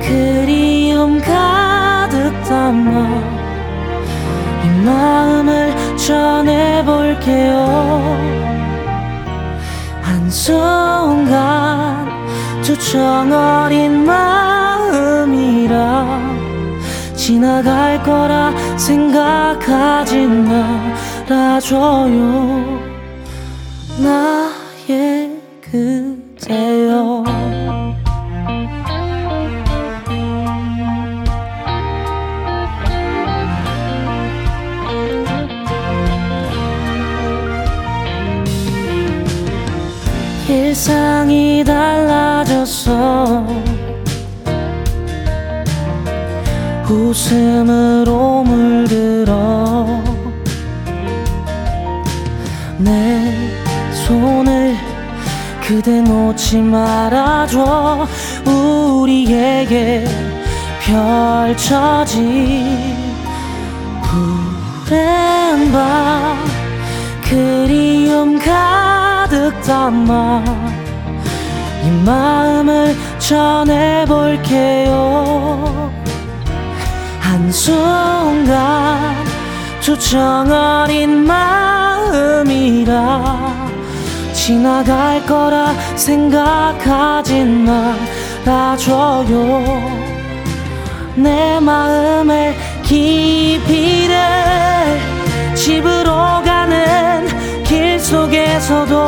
그리움 가득 담아 이 마음을 전해볼게요. 한순간 투정어린 마음이라 지나갈 거라 생각하지 말아줘요. 나의 그대여. 세상이 달라졌어. 웃음으로 물들어 내 손을 그대 놓지 말아줘. 우리에게 펼쳐진 푸른 밤 그리움 가득 담아 이 마음을 전해볼게요. 한순간 투정어린 마음이라 지나갈 거라 생각하진 말아줘요. 내 마음의 깊이를 집으로 가는 길 속에서도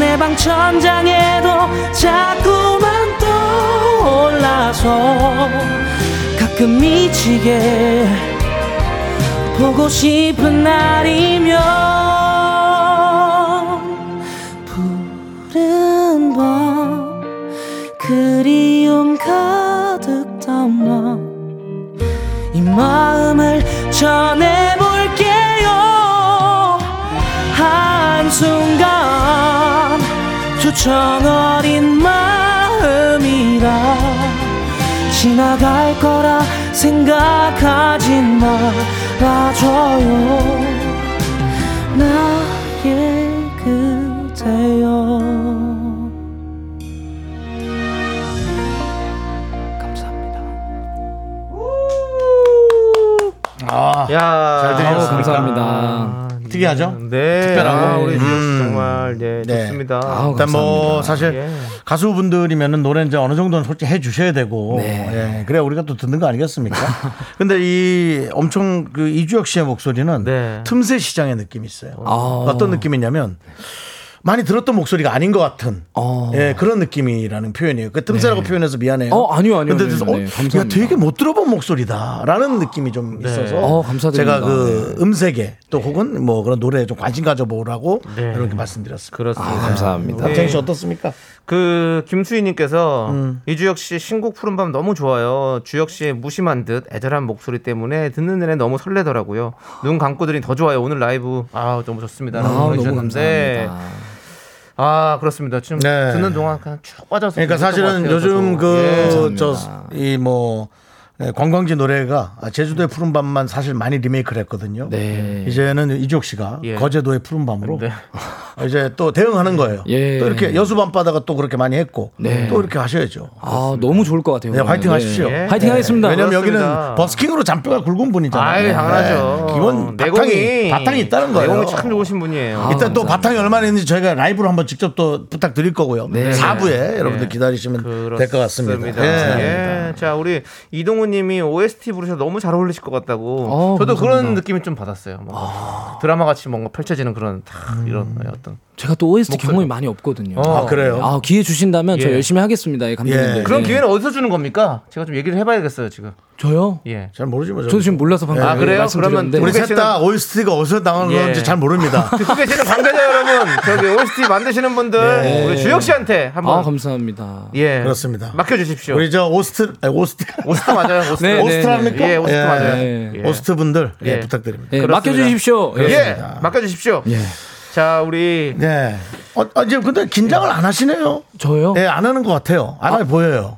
내 방 천장에도 자꾸만 떠올라서 가끔 미치게 보고 싶은 날이면 푸른 밤 그리움 가득 담아 이 마음을 전해볼게요. 한순간 투정어린 마음이라 지나갈 거라 생각하지 말아줘요. 나의 그대여. 야, 잘 들었습니다. 감사합니다. 특이하죠? 네. 특별한 거 우리 정말 네, 네. 좋습니다. 아우, 일단 감사합니다. 뭐 사실 예. 가수분들이면은 노래 이제 어느 정도는 솔직히 해 주셔야 되고 네. 예. 그래야 우리가 또 듣는 거 아니겠습니까? 근데 이 엄청 그 이주혁 씨의 목소리는 네. 틈새 시장의 느낌이 있어요. 오. 어떤 느낌이냐면 많이 들었던 목소리가 아닌 것 같은 예, 그런 느낌이라는 표현이에요. 그 틈새라고 네. 표현해서 미안해요. 아니요. 근데 네, 야, 되게 못 들어본 목소리다라는 느낌이 좀 네. 있어서 감사드립니다. 제가 그 음색에 또 네. 혹은 뭐 그런 노래에 좀 관심 가져보라고 네. 이렇게 말씀드렸습니다. 그렇습니다. 감사합니다. 박정희 씨 어떻습니까? 그 김수희님께서 이주혁 씨 신곡 푸른밤 너무 좋아요. 주혁 씨의 무심한 듯 애절한 목소리 때문에 듣는 내내 너무 설레더라고요. 눈 감고 들으니 더 좋아요. 오늘 라이브 너무 좋습니다. 너무 감사합니다. 그렇습니다. 지금 네. 듣는 동안 그냥 쭉 빠져서. 그러니까 사실은 요즘 그 이 뭐 관광지 노래가 제주도의 푸른밤만 사실 많이 리메이크를 했거든요. 네. 이제는 이주혁 씨가 거제도의 푸른밤으로 네. 이제 또 대응하는 거예요. 예. 또 이렇게 여수밤바다가 또 그렇게 많이 했고 네. 또 이렇게 하셔야죠. 너무 좋을 것 같아요. 네, 화이팅 하십시오. 네. 화이팅 하겠습니다. 네. 왜냐면 여기는 버스킹으로 잔뼈가 굵은 분이잖아요. 당연하죠. 네. 기본 바탕이 있다는 거예요. 내공이 참 좋으신 분이에요. 일단 또 감사합니다. 바탕이 얼마나 있는지 저희가 라이브로 한번 직접 또 부탁드릴 거고요. 네. 4부에 여러분들 기다리시면 될 것 같습니다. 예. 자, 우리 이동훈 님이 OST 부르셔서 너무 잘 어울리실 것 같다고. 저도 감사합니다. 그런 느낌이 좀 받았어요. 드라마 같이 뭔가 펼쳐지는 그런 이런 어떤. 제가 또 OST 경험이 많이 없거든요. 그래요? 기회 주신다면 저 열심히 하겠습니다. 감독님. 그런 기회는 어디서 주는 겁니까? 제가 좀 얘기를 해봐야겠어요 지금. 저요? 잘 모르지만. 저도 지금 몰라서 방금. 그래요? 그러면 우리 셋 다 OST가 어디서 나오는 건지 잘 모릅니다. 듣고 계시는 관계자 여러분, 저기 OST 만드시는 분들 우리 주혁 씨한테 한번. 감사합니다. 그렇습니다. 맡겨주십시오. 우리 저 OST 맞아요. OST랍니까? OST 맞아요. OST 분들 부탁드립니다. 맡겨주십시오. 맡겨주십시오. 자, 우리. 네. 이제 근데 긴장을 안 하시네요. 저요? 네, 안 하는 것 같아요. 안 하게 보여요.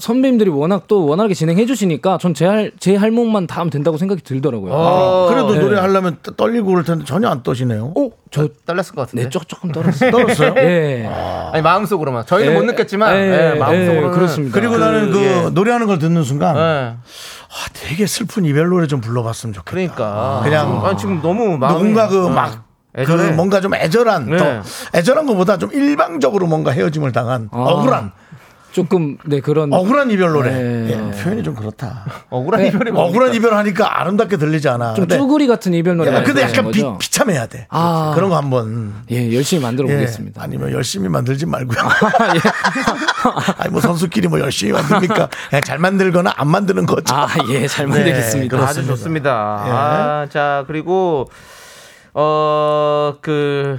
선배님들이 워낙 또 원활하게 진행해 주시니까 전 제 할목만 다 하면 된다고 생각이 들더라고요. 그래도 네. 노래 하려면 떨리고 그럴 텐데 전혀 안 떠시네요. 저 떨렸을 것 같은데. 네, 조금 떨었어요. 떨었어요? 네. 아니, 마음속으로만. 저희는 못 느꼈지만, 네, 마음속으로는. 그렇습니다. 그리고 나는 노래하는 걸 듣는 순간, 되게 슬픈 이별 노래 좀 불러봤으면 좋겠다. 그러니까. 그냥. 아니, 지금 너무 누군가 뭔가 좀 애절한, 애절한 것보다 좀 일방적으로 뭔가 헤어짐을 당한 억울한. 조금 그런 억울한 이별 노래. 표현이 좀 그렇다. 억울한 이별이 뭡니까? 억울한 이별 하니까 아름답게 들리지 않아. 좀 쭈구리 같은 이별 노래. 근데 약간 비참해야 돼. 그런 거 한번 열심히 만들어 보겠습니다. 아니면 열심히 만들지 말고요. 아니 뭐 선수끼리 뭐 열심히 만듭니까? 그냥 잘 만들거나 안 만드는 거죠. 잘 만들겠습니다. 아주 좋습니다. 자, 그리고 그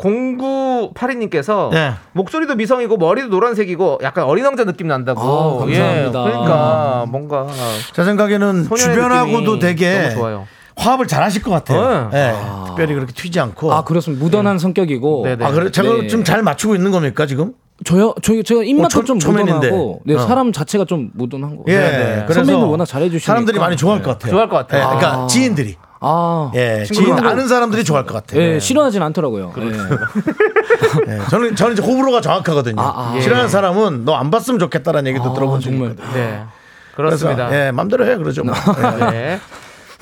0982님께서 목소리도 미성이고 머리도 노란색이고 약간 어린 왕자 느낌 난다고. 감사합니다. 그러니까 뭔가 제 생각에는 주변하고도 되게 화합을 잘 하실 것 같아요. 특별히 그렇게 튀지 않고. 그렇습니다. 무던한 성격이고. 그래? 제가 좀 잘 맞추고 있는 겁니까 지금? 제가 입맛도 좀 무던하고, 사람 자체가 좀 무던한 거. 선배님들 워낙 잘해주시니까 사람들이 많이 좋아할 것 같아요. 그러니까 지인들이. 지인 아는 사람들이 좋아할 것 같아요. 싫어하진 않더라고요. 저는 이제 호불호가 정확하거든요. 싫어하는 사람은 너 안 봤으면 좋겠다라는 얘기도 들어본 정말. 그렇습니다. 맘대로 해 그러죠.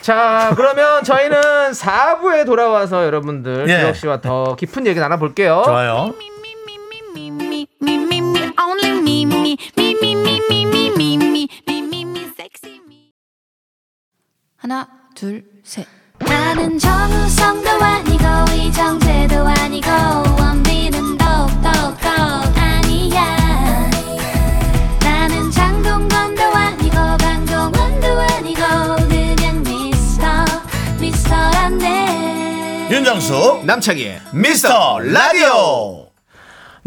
자, 그러면 저희는 4부에 돌아와서 여러분들 주혁 씨와 더 깊은 얘기 나눠볼게요. 좋아요. 하나, 둘, 셋. 나는 정우성도 아니고 이정재도 아니고 원빈은 더욱더 아니야. 나는 장동건도 아니고 강동원도 아니고 그냥 미스터란데. 윤정수 남창희의 미스터 라디오.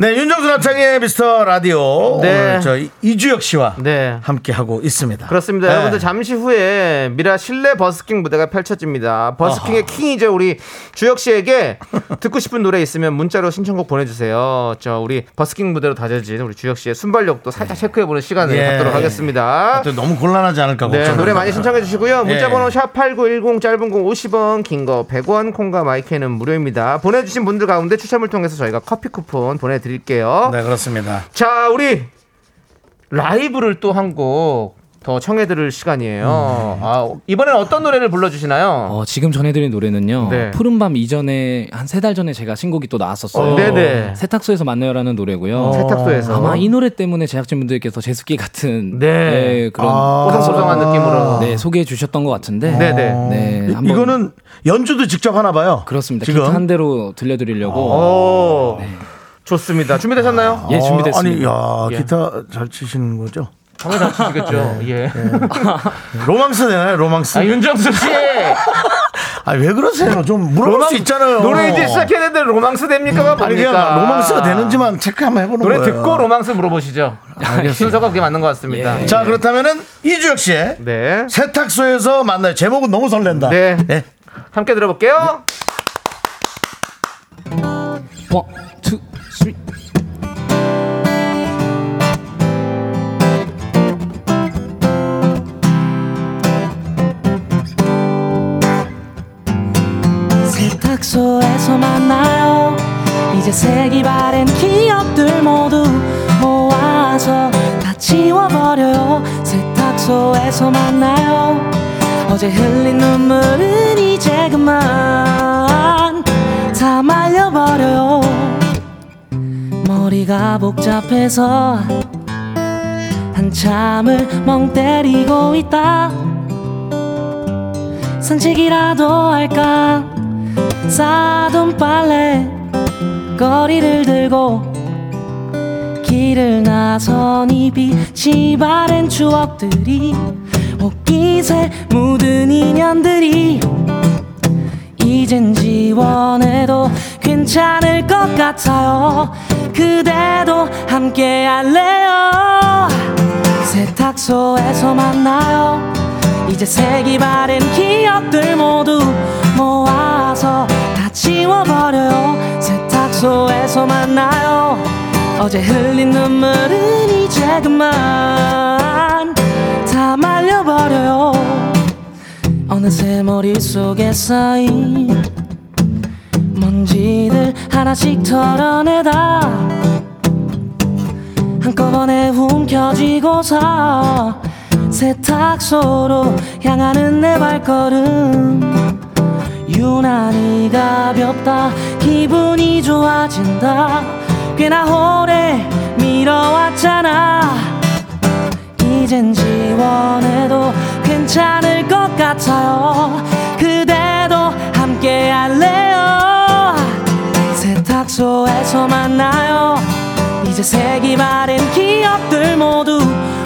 네, 윤정수 남창희의 미스터 라디오. 오늘 저희 이주혁 씨와 함께하고 있습니다. 그렇습니다. 여러분들 잠시 후에 미라 실내 버스킹 무대가 펼쳐집니다. 버스킹의 킹이죠. 우리 주혁 씨에게 듣고 싶은 노래 있으면 문자로 신청곡 보내주세요. 저 우리 버스킹 무대로 다져진 우리 주혁 씨의 순발력도 살짝 체크해보는 시간을 갖도록 하겠습니다. 또 너무 곤란하지 않을까 걱정. 노래 많이 신청해 주시고요. 문자번호 샵8910 짧은 공 50원, 긴 거 100원, 콩과 마이크는 무료입니다. 보내주신 분들 가운데 추첨을 통해서 저희가 커피 쿠폰 보내드립니다. 드릴게요. 네, 그렇습니다. 자, 우리 라이브를 또 한 곡 더 청해드릴 시간이에요. 이번엔 어떤 노래를 불러주시나요? 지금 전해드린 노래는요. 푸른밤 이전에 한 3달 전에 제가 신곡이 또 나왔었어요. 세탁소에서 만나요라는 노래고요. 세탁소에서. 아마 이 노래 때문에 제작진분들께서 제습기 같은 그런 고성고성한 느낌으로 소개해 주셨던 것 같은데. 이거는 연주도 직접 하나 봐요. 그렇습니다. 기타 한 대로 들려드리려고. 좋습니다. 준비되셨나요? 준비됐습니다. 아니, 기타 잘 치시는 거죠? 당연히 잘 치시겠죠. 로망스 되나요? 로망스. 윤정수 씨. 왜 그러세요? 좀 물어볼 수 있잖아요. 노래 이제 시작했는데 로망스 됩니까가 뭡니까? 로망스가 되는지만 체크 한번 해보는 노래 거예요. 노래 듣고 로망스 물어보시죠. 순서가 그게 맞는 것 같습니다. 자, 그렇다면은 이주혁 씨의 세탁소에서 만나요. 제목은 너무 설렌다. 함께 들어볼게요. 1, 2, 3. 세탁소에서 만나요. 이제 새기 바랜 기억들 모두 모아서 다 지워버려요. 세탁소에서 만나요. 어제 흘린 눈물은 이제 그만 다 말려버려요. 머리가 복잡해서 한참을 멍 때리고 있다. 산책이라도 할까 싸둔 빨래 거리를 들고 길을 나서니 빛이 바랜 추억들이 옷깃에 묻은 인연들이 이젠 지원해도 괜찮을 것 같아요. 그대도 함께 할래요. 세탁소에서 만나요. 이제 새기 바랜 기억들 모두 모아서 다 지워버려요. 세탁소에서 만나요. 어제 흘린 눈물은 이제 그만 다 말려버려요. 어느새 머릿속에 쌓인 먼지들 하나씩 털어내다 한꺼번에 움켜쥐고서 세탁소로 향하는 내 발걸음 유난히 가볍다. 기분이 좋아진다. 꽤나 오래 밀어왔잖아. 이젠 지원해도 괜찮을 것 같아요. 그대도 함께 할래요. 세탁소에서 만나요. 이제 새기 바른 기억들 모두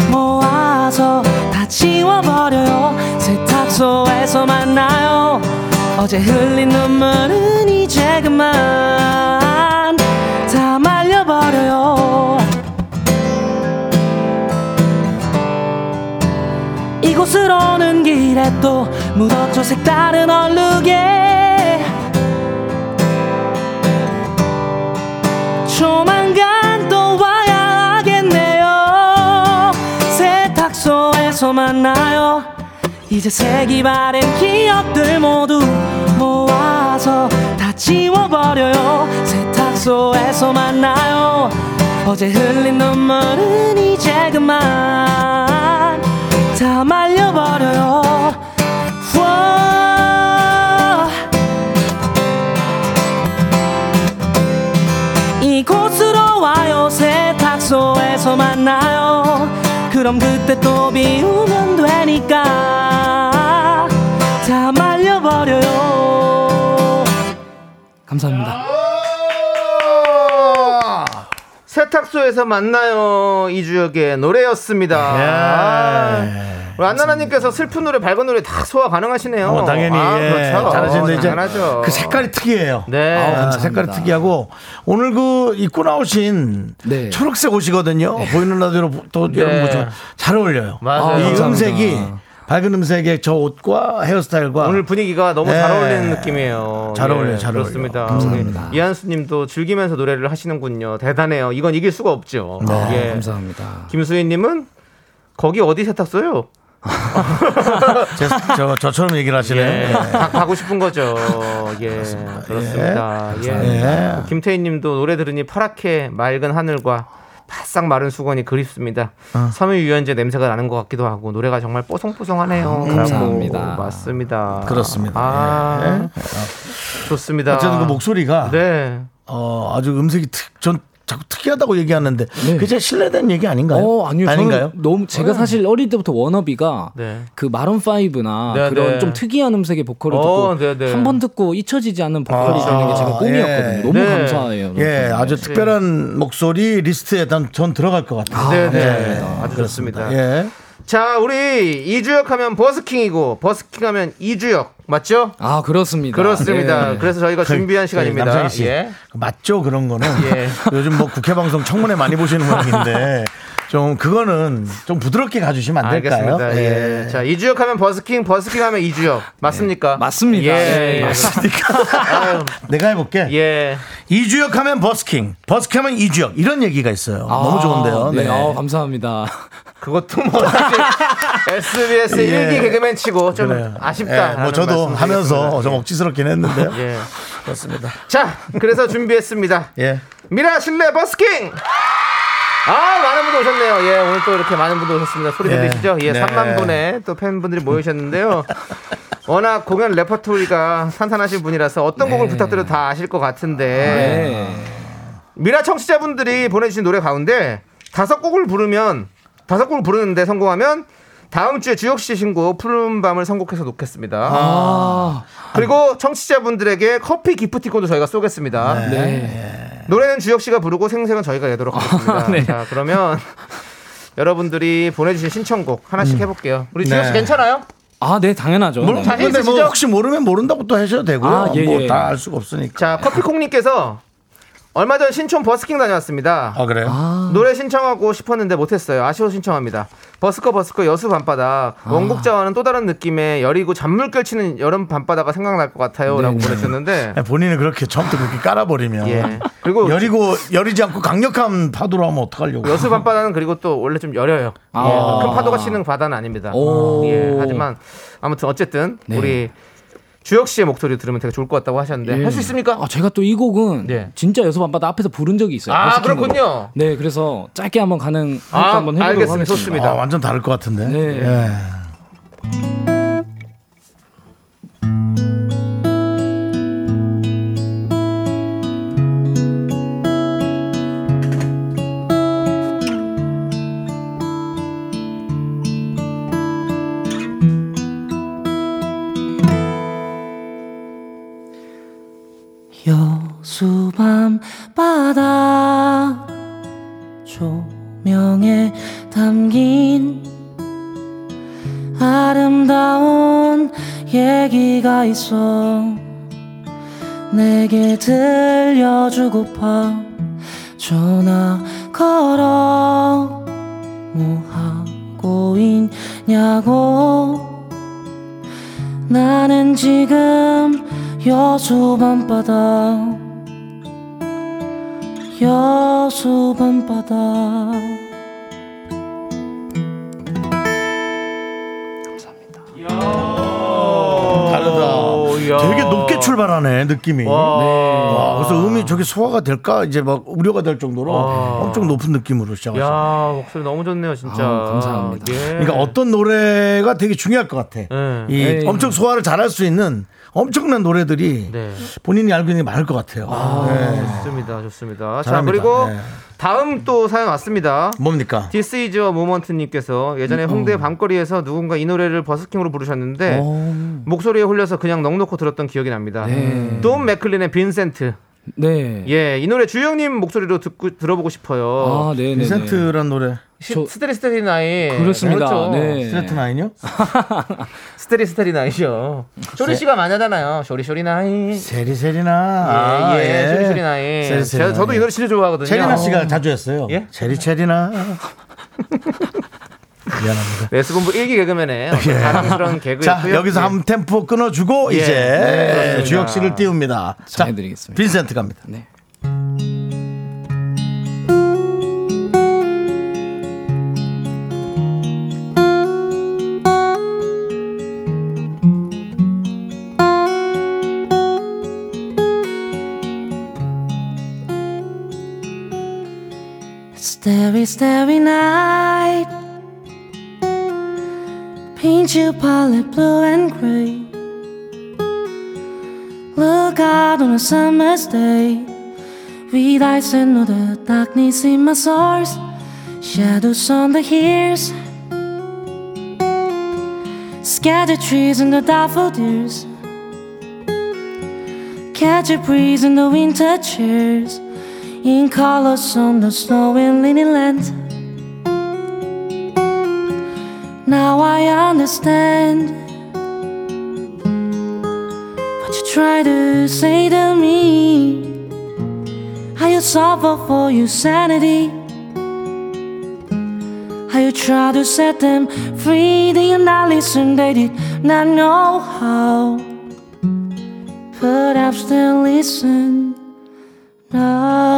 모아서 다 지워버려요. 세탁소에서 만나요. 어제 흘린 눈물은 이제 그만 다 말려버려요. 이곳을 오는 길에 또 묻었죠 색다른 얼룩에. 조만간 또 와야 하겠네요. 세탁소에서 만나요. 이제 새기 바른 기억들 모두 모아서 다 지워버려요. 세탁소에서 만나요. 어제 흘린 눈물은 이제 그만 다 말려버려요. 이곳으로 와요. 세탁소에서 만나요. 그럼 그때 또 비우면 되니까 다 말려버려요. 감사합니다. 세탁소에서 만나요. 이주혁의 노래였습니다. 예. 우리 안나나님께서 슬픈 노래 밝은 노래 다 소화 가능하시네요. 당연히 그렇죠. 잘하시는데 이제 그 색깔이 특이해요. 네, 색깔이 특이하고 오늘 그 입고 나오신 네. 초록색 옷이거든요. 네. 보이는 라디오로 또 네. 여러분 보시면 잘 어울려요. 맞아요. 이 음색이 밝은 음색의 저 옷과 헤어스타일과 오늘 분위기가 너무 네. 잘 어울리는 느낌이에요. 잘 어울려요. 네, 잘 그렇습니다. 감사합니다. 이한수님도 즐기면서 노래를 하시는군요. 대단해요. 이건 이길 수가 없죠. 네, 예. 감사합니다. 김수희님은 거기 어디 세탁소요? 저처럼 얘기를 하시네. 예, 다 가고 싶은 거죠. 예, 그렇습니다. 그렇습니다. 예. 예. 김태희님도 노래 들으니 파랗게 맑은 하늘과 바싹 마른 수건이 그립습니다. 섬유 유연제 냄새가 나는 것 같기도 하고 노래가 정말 뽀송뽀송하네요. 감사합니다. 맞습니다. 그렇습니다. 아, 예. 좋습니다. 어쨌든 그 목소리가 네. 아주 음색이 전 자꾸 특이하다고 얘기하는데 네. 그게 신뢰된 얘기 아닌가요? 아니요. 아닌가요? 너무 제가 사실 어릴 때부터 워너비가 네. 그 마룬5나 네, 그런 네. 좀 특이한 음색의 보컬을 듣고 네, 네. 한 번 듣고 잊혀지지 않는 보컬이 되는 게 제가 꿈이었거든요. 예. 너무 네. 감사해요. 예, 아주 특별한 목소리 리스트에 전 들어갈 것 같아요. 네, 아주 좋습니다. 예. 자, 우리 이주혁 하면 버스킹이고 버스킹 하면 이주혁 맞죠? 아, 그렇습니다. 그렇습니다. 네. 그래서 저희가 준비한 시간입니다. 남창희 씨. 예. 맞죠? 그런 거는 예. 요즘 뭐 국회 방송 청문회 많이 보시는 모양인데 좀 그거는 좀 부드럽게 가주시면 안 될까요? 알겠습니다. 예. 자, 이주혁 하면 버스킹, 버스킹 하면 이주혁 맞습니까? 예. 맞습니다. 예. 예. 맞습니까? 내가 해볼게. 예. 이주혁 하면 버스킹, 버스킹 하면 이주혁 이런 얘기가 있어요. 너무 좋은데요. 네, 네. 감사합니다. 그것도 뭐 사실 SBS 예. 1기 개그맨 치고 좀 그래요. 아쉽다. 예. 뭐 저도 하면서 좀 억지스럽긴 했는데요. 예. 그렇습니다. 자, 그래서 준비했습니다. 예. 미라 실내 버스킹. 많은 분들 오셨네요. 예, 오늘 또 이렇게 많은 분들 오셨습니다. 소리 들리시죠? 예, 네. 3만 분의 또 팬분들이 모이셨는데요. 워낙 공연 레퍼토리가 산산하신 분이라서 어떤 곡을 부탁드려도 다 아실 것 같은데 미라 청취자분들이 보내주신 노래 가운데 5곡을 부르면 5곡을 부르는데 성공하면 다음 주에 주혁 씨 신곡 푸른 밤을 선곡해서 놓겠습니다. 그리고 청취자분들에게 커피 기프티콘도 저희가 쏘겠습니다. 네. 노래는 주혁 씨가 부르고 생색은 저희가 내도록 하겠습니다. 네. 자, 그러면 여러분들이 보내주신 신청곡 하나씩 해볼게요. 우리 주혁 씨 괜찮아요? 아, 네, 당연하죠. 근데 뭐 혹시 모르면 모른다고 또 하셔도 되고요. 뭐 다 알 수가 없으니까. 자, 커피콩님께서 얼마 전 신촌 버스킹 다녀왔습니다. 아 그래요? 아. 노래 신청하고 싶었는데 못했어요. 아쉬워 신청합니다. 버스커 여수 밤바다. 아. 원곡자와는 또 다른 느낌의 여리고 잔물결 치는 여름 밤바다가 생각날 것 같아요. 네네. 라고 보내셨는데 본인은 그렇게 처음부터 그렇게 깔아버리면 예. 그리고 여리고 여리지 않고 강력한 파도로 하면 어떡하려고. 여수 밤바다는 그리고 또 원래 좀 여려요. 아. 예. 큰 파도가 치는 바다는 아닙니다. 예. 하지만 아무튼 어쨌든 네. 우리 주혁 씨의 목소리를 들으면 되게 좋을 것 같다고 하셨는데 예. 할 수 있습니까? 아, 제가 또 이 곡은 예. 진짜 여수 밤바다 앞에서 부른 적이 있어요. 아 그렇군요. 걸로. 네, 그래서 짧게 한번 가능 한번 해보도록 알겠습니다. 하겠습니다. 좋습니다. 아, 완전 다를 것 같은데. 네. 예. 여수밤 바다 조명에 담긴 아름다운 얘기가 있어 내게 들려주고파 전화 걸어 뭐 하고 있냐고 나는 지금 여수 밤바다 여수 밤바다 감사합니다. 다르다. 되게 높게 출발하네 느낌이. 와. 네. 와, 그래서 음이 저게 소화가 될까 이제 막 우려가 될 정도로 와. 엄청 높은 느낌으로 시작했어요. 목소리 너무 좋네요 진짜. 아, 감사합니다. 예. 그러니까 어떤 노래가 되게 중요할 것 같아. 네. 이 에이. 엄청 소화를 잘할 수 있는 엄청난 노래들이 네. 본인이 알고 있는 게 많을 것 같아요. 아, 네. 좋습니다. 좋습니다. 잘합니다. 자, 그리고 네. 다음 또 사연 왔습니다. 뭡니까? This is a moment 님께서 예전에 홍대 밤거리에서 누군가 이 노래를 버스킹으로 부르셨는데 목소리에 홀려서 그냥 넋놓고 들었던 기억이 납니다. 네. 돈 맥클린의 빈센트. 네. 예, 이 노래 주영님 목소리로 듣고 들어보고 싶어요. 아, 네. 빈센트란 노래. 스테리 나인. 그렇습니다. 그렇죠. 네. 스트레트 나인이요? 스테리 나인이요. 쇼리 씨가 많이 하잖아요. 쇼리 나인. 세리나. 예, 예. 쇼리 나인. 세리. 저도 이 노래 진짜 좋아하거든요. 체리나 씨가 자주 했어요. 예? 체리나. 미안합니다. S본부 1기 개그맨의 예. 자랑스러운 개그. 자, 여기서 한 템포 끊어주고 예. 이제 네, 네, 주혁 씨를 띄웁니다. 자, 해드리겠습니다. 빈센트 갑니다. 네. Starry night, pinch palette blue and gray. Look out on a summer's day. With eyes and all the darkness in my source, shadows on the hills, scattered trees and the daffodils, catch a breeze in the winter chairs. In colors on the snow in Lilyland. Now I understand what you try to say to me. How you suffer for your sanity. How you try to set them free. They did not listen, they did not know how. Perhaps they'll listen No.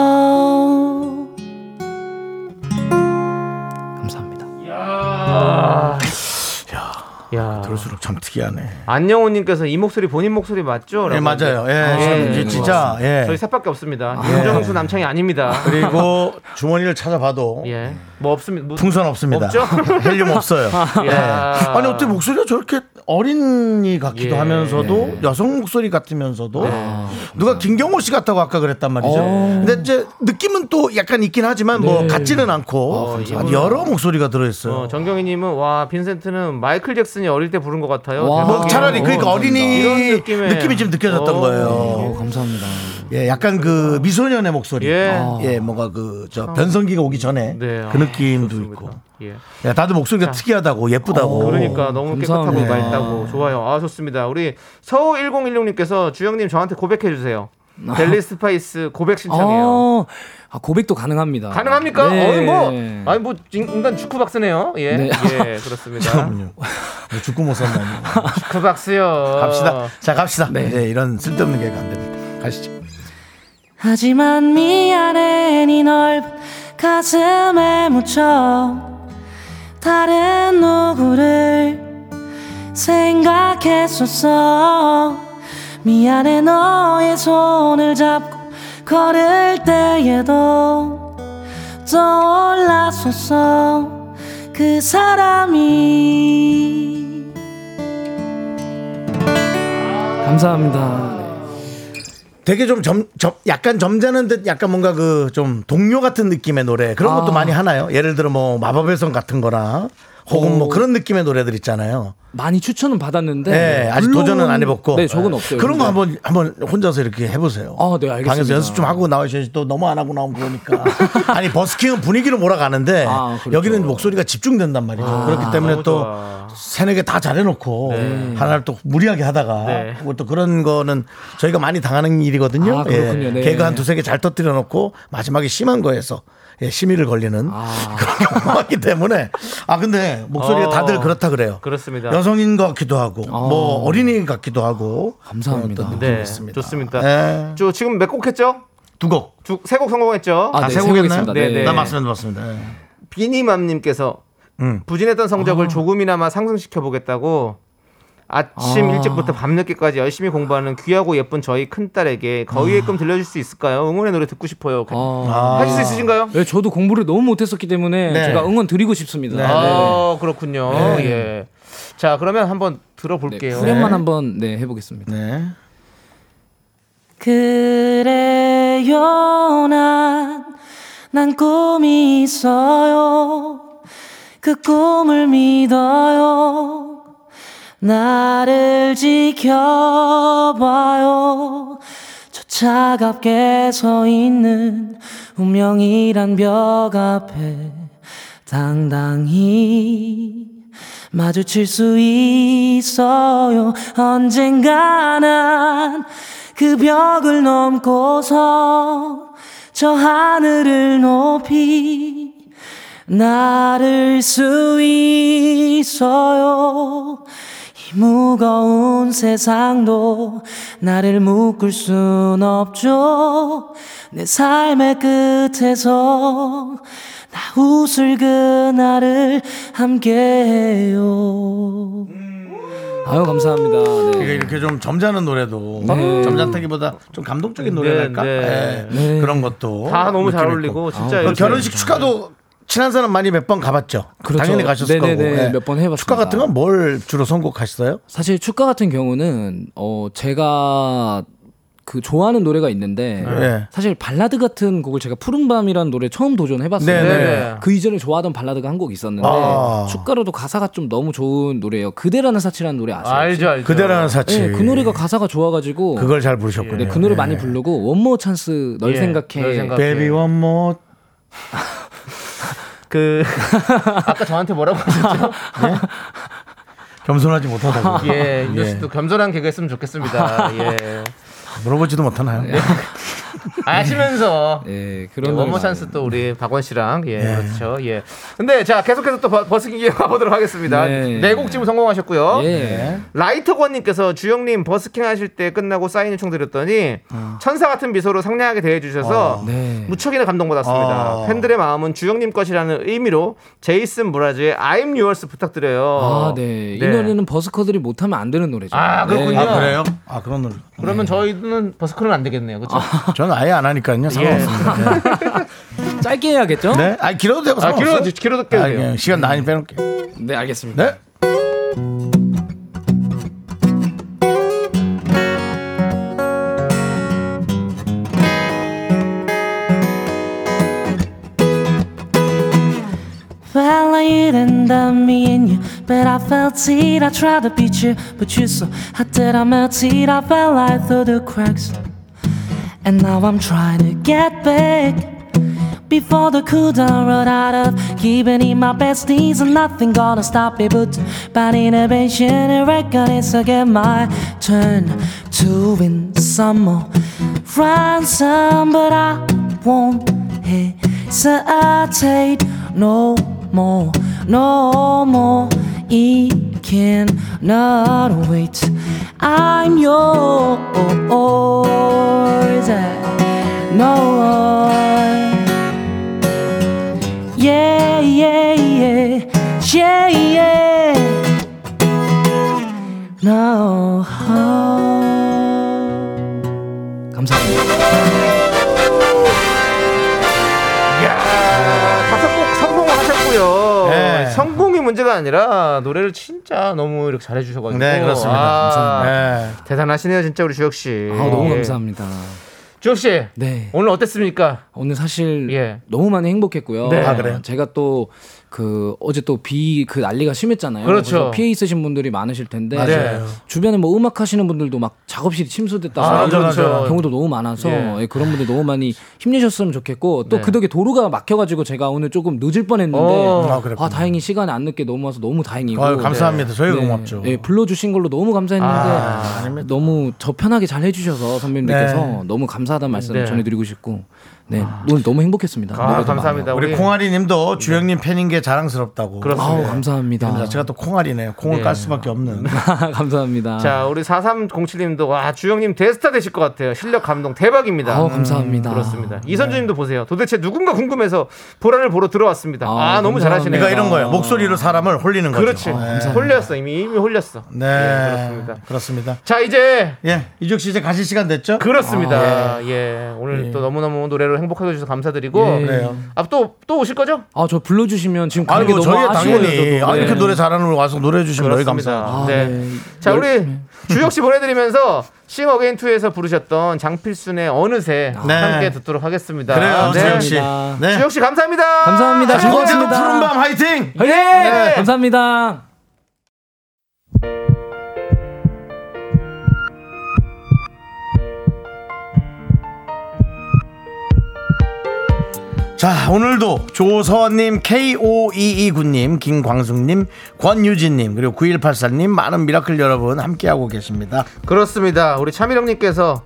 감사합니다. 야, 들을수록 참 특이하네. 안영호님께서 이 목소리 본인 목소리 맞죠? 네, 맞아요. 예, 아, 진짜 예. 저희 셋밖에 없습니다. 윤정수 아, 예. 남창이 아닙니다. 그리고 주머니를 찾아봐도 예. 뭐 없습니다. 뭐, 풍선 없습니다. 없죠? 헬륨 없어요. 예. 아니 어떻게 목소리가 저렇게 어린이 같기도 예. 하면서도 예. 여성 목소리 같으면서도 예. 누가 김경호 씨 같다고 아까 그랬단 말이죠. 근데 이제 느낌은 또 약간 있긴 하지만 네. 뭐 같지는 않고 여러 목소리가 들어있어요. 정경희님은 와 빈센트는 마이클 잭슨이 어릴 때 부른 것 같아요. 뭐 차라리 그러니까 어린이 느낌이 지금 느껴졌던 거예요. 네. 감사합니다. 예, 약간 그 미소년의 목소리. 예, 예 뭔가 그 저 변성기가 오기 전에 네. 그 느낌도 좋습니다. 있고. 예, 야, 다들 목소리가 자. 특이하다고 예쁘다고. 그러니까 너무 감사합니다. 깨끗하고 맑다고 좋아요. 아 좋습니다. 우리 서우 1016님께서 주영님 저한테 고백해 주세요. 델리 스파이스 고백 신청이에요. 아, 고백도 가능합니다. 가능합니까? 네. 아니 뭐 인간 축구 박스네요. 예, 네. 예, 그렇습니다. 축구 모습 축구 박스요. 갑시다. 자, 갑시다. 네, 네, 이런 쓸데없는 계획 안 됩니다. 가시죠. 하지만 미안해 니 넓은 가슴에 묻혀 다른 누구를 생각했었어. 미안해 너의 손을 잡고 걸을 때에도 떠올랐었어 그 사람이. 감사합니다. 되게 좀 약간 점잖은 듯 약간 뭔가 그 좀 동요 같은 느낌의 노래 그런 것도 많이 하나요? 예를 들어 뭐 마법의 성 같은 거나 혹은 뭐 그런 느낌의 노래들 있잖아요. 많이 추천은 받았는데 네, 아직 도전은 안 해봤고. 네, 저건 없어요. 그런 거 한번 혼자서 이렇게 해보세요. 아, 네, 알겠습니다. 방에서 연습 좀 하고 나와주셔야지 또 너무 안 하고 나오면 그러니까. 아니 버스킹은 분위기를 몰아가는데 그렇죠. 여기는 목소리가 집중된단 말이죠. 그렇기 때문에 또 좋아. 새내게 다 잘해놓고 네. 하나를 또 무리하게 하다가 네. 또 그런 거는 저희가 많이 당하는 일이거든요. 그렇군요. 네. 개그 한 두세 개 잘 터뜨려놓고 마지막에 심한 거에서 예, 심의를 걸리는 그런 경우이기 때문에. 아, 근데 목소리가 다들 그렇다 그래요. 그렇습니다. 여성인 것 같기도 하고 뭐 어린이 같기도 하고. 감사합니다. 네, 좋습니다. 네. 저 지금 몇 곡 했죠? 두 곡. 세 곡 성공했죠? 아, 세 곡 했나요? 네. 나 맞습니다. 네. 비니맘님께서 부진했던 성적을 조금이나마 상승시켜보겠다고 아침 일찍부터 밤늦게까지 열심히 공부하는 귀하고 예쁜 저희 큰딸에게 거위의 꿈 들려줄 수 있을까요? 응원의 노래 듣고 싶어요. 하실 수 있으신가요? 네, 저도 공부를 너무 못했었기 때문에 네. 제가 응원 드리고 싶습니다. 네. 아, 그렇군요. 네. 예. 자, 그러면 한번 들어볼게요. 후렴만 한번 네, 해보겠습니다. 네. 그래요 난 꿈이 있어요. 그 꿈을 믿어요. 나를 지켜봐요. 저 차갑게 서 있는 운명이란 벽 앞에 당당히 마주칠 수 있어요. 언젠가 난 그 벽을 넘고서 저 하늘을 높이 나를 수 있어요. 무거운 세상도 나를 묶을 순 없죠. 내 삶의 끝에서 나 웃을 그날을 함께해요. 아유, 감사합니다. 네. 그러니까 이렇게 좀 점잖은 노래도 네. 점잖다기보다 좀 감동적인 노래랄까 네. 네. 그런 것도 다 너무 잘 어울리고 진짜 결혼식 진짜. 축하도 친한 사람 많이 몇 번 가봤죠. 그렇죠. 당연히 가셨을 거고. 네. 몇 번 해봤습니다. 축가 같은 건 뭘 주로 선곡하셨어요? 사실 축가 같은 경우는 제가 그 좋아하는 노래가 있는데 네. 사실 발라드 같은 곡을 제가 푸른밤이라는 노래 처음 도전해봤어요. 네. 그 이전에 좋아하던 발라드가 한 곡 있었는데 축가로도 가사가 좀 너무 좋은 노래예요. 그대라는 사치라는 노래 아세요? 알죠. 그대라는 사치. 네, 그 노래가 가사가 좋아가지고 그걸 잘 부르셨군요. 네, 그 노래 많이 부르고 원모 찬스 널 생각해. 베이비 원모 그 아까 저한테 뭐라고 하셨죠? 네? 겸손하지 못하다고. 예, 유수도 겸손한 개그 했으면 좋겠습니다. 예. 물어보지도 못하나요? 네. 아시면서. 예, 그런 원모 찬스 또 우리 박원 씨랑 그렇죠. 예. 근데 자, 계속해서 또 버스킹 기회 가보도록 하겠습니다. 네 곡 지금 성공하셨고요. 예. 라이트권님께서 주영님 버스킹 하실 때 끝나고 사인 요청 드렸더니 천사 같은 미소로 상냥하게 대해주셔서 무척이나 감동받았습니다. 팬들의 마음은 주영님 것이라는 의미로 제이슨 브라즈의 I'm Yours 부탁드려요. 아, 네. 이 노래는 버스커들이 못하면 안 되는 노래죠. 아, 그렇군요. 아, 그래요? 아, 그런 노래. 그러면 저희는 버스커는 안 되겠네요. 그렇죠? 저는 아예 안 하니까요. 상관없습니다. 예. 짧게 해야겠죠? 네. 아니 길어도 되고 상관없어요. 길어도 돼요. 그냥 시간 많이 빼놓을게요. 네, 알겠습니다. 네. Well, I didn't love me and you, but I felt it. I tried to beat you, but you're so hot that I melted. I fell right through the cracks. And now I'm trying to get back before the cooldown run out of giving it my best. These are nothing gonna stop me, but by innovation and record it's again my turn to win some more. ransom, but I won't hesitate no more, no more. It cannot wait. I'm yours, no one. Yeah, yeah, yeah, yeah, yeah. No. 감사합니다. 이야, 다섯 곡 성공하셨고요. 네. 성공이 문제가 아니라 노래를 진짜 너무 이렇게 잘해주셔가지고. 네, 그렇습니다. 아, 감사합니다. 네. 대단하시네요, 진짜 우리 주혁 씨. 아, 너무 감사합니다. 주혁 씨, 네. 오늘 어땠습니까? 오늘 사실 예. 너무 많이 행복했고요. 네. 아, 그래요? 제가 또 그 어제 또 비 그 난리가 심했잖아요. 그렇죠. 피해 있으신 분들이 많으실 텐데 맞아요. 주변에 뭐 음악 하시는 분들도 막 작업실이 침수됐다 아, 그렇죠. 경우도 너무 많아서 예. 예, 그런 분들 너무 많이 힘내셨으면 좋겠고 또 그 네. 덕에 도로가 막혀가지고 제가 오늘 조금 늦을 뻔했는데 아 다행히 시간이 안 늦게 넘어와서 너무 다행이고 아유, 감사합니다. 네. 저희가 고맙죠. 네, 불러주신 걸로 너무 감사했는데 아, 너무 저편하게 잘 해주셔서 선배님들께서 네. 너무 감사하다는 말씀을 네. 전해드리고 싶고 네 아, 오늘 너무 행복했습니다. 아, 감사합니다. 우리 콩아리님도 주영님 팬인 게 자랑스럽다고. 아우 감사합니다. 감사합니다. 제가 또 콩아리네요. 콩을 네. 깔 수밖에 없는. 감사합니다. 자 우리 4307님도 와 주영님 대스타 되실 것 같아요. 실력 감동 대박입니다. 아우 감사합니다. 그렇습니다. 이선주님도 네. 보세요. 도대체 누군가 궁금해서 보란을 보러 들어왔습니다. 아 너무 잘하시네요. 그러니까 이런 거예요. 목소리로 사람을 홀리는 거죠. 그렇지. 네. 홀렸어 이미 홀렸어. 네. 네 그렇습니다. 그렇습니다. 자 이제 예 이주혁 씨 이제 가실 시간 됐죠? 그렇습니다. 아, 예. 예 오늘 예. 또 너무너무 노래로. 행복하게 해주셔서 감사드리고 네. 아, 또 오실 거죠? 아, 저 불러주시면 지금 가는 게 너무 아쉬워요. 네. 아, 이렇게 노래 잘하는 분 와서 노래해 주시면 너무 감사합니다. 아, 네. 네. 자 우리 주혁 씨 보내드리면서 싱어게인 2에서 부르셨던 장필순의 어느새 네. 함께 듣도록 하겠습니다. 그래요, 네. 주혁 씨. 네. 주혁 씨 감사합니다. 감사합니다. 즐거웠습니다. 푸른 밤 화이팅. 화이팅! 네. 네. 감사합니다. 자 오늘도 조서원님, K5229님, 김광숙님, 권유진님 그리고 9184님 많은 미라클 여러분 함께하고 계십니다. 그렇습니다. 우리 차미령님께서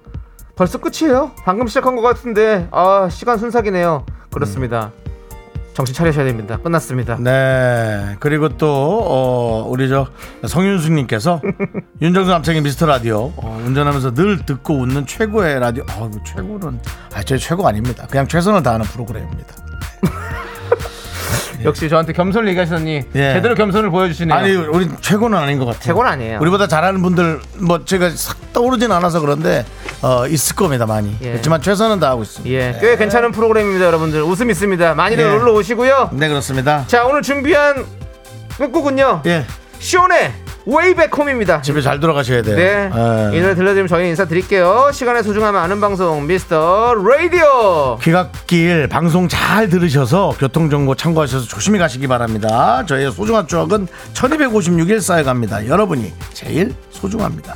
벌써 끝이에요? 방금 시작한 것 같은데 아 시간 순삭이네요. 그렇습니다. 정신 차리셔야 됩니다. 끝났습니다. 네. 그리고 또 우리 저 성윤숙님께서 윤정수 남창희 미스터 라디오 운전하면서 늘 듣고 웃는 최고의 라디오. 최고는 저희 최고 아닙니다. 그냥 최선을 다하는 프로그램입니다. 예. 역시 저한테 겸손을 얘기하시더니 예. 제대로 겸손을 보여주시네요. 아니 우리 최고는 아닌 것 같아요. 최고는 아니에요. 우리보다 잘하는 분들 뭐 제가 싹 떠오르진 않아서 그런데 있을 겁니다 많이. 예. 그렇지만 최선은 다하고 있습니다. 예. 꽤 괜찮은 프로그램입니다 여러분들. 웃음 있습니다. 많이들 예. 놀러 오시고요. 네 그렇습니다. 자 오늘 준비한 끝곡은요. 예. 시온의 웨이백홈입니다. 집에 잘 돌아가셔야 돼요. 네. 예. 이 노래 들려드리면 저희 인사드릴게요. 시간의 소중함을 아는 방송 미스터 라디오. 귀갓길 방송 잘 들으셔서 교통정보 참고하셔서 조심히 가시기 바랍니다. 저희의 소중한 추억은 1256일 쌓여갑니다. 여러분이 제일 소중합니다.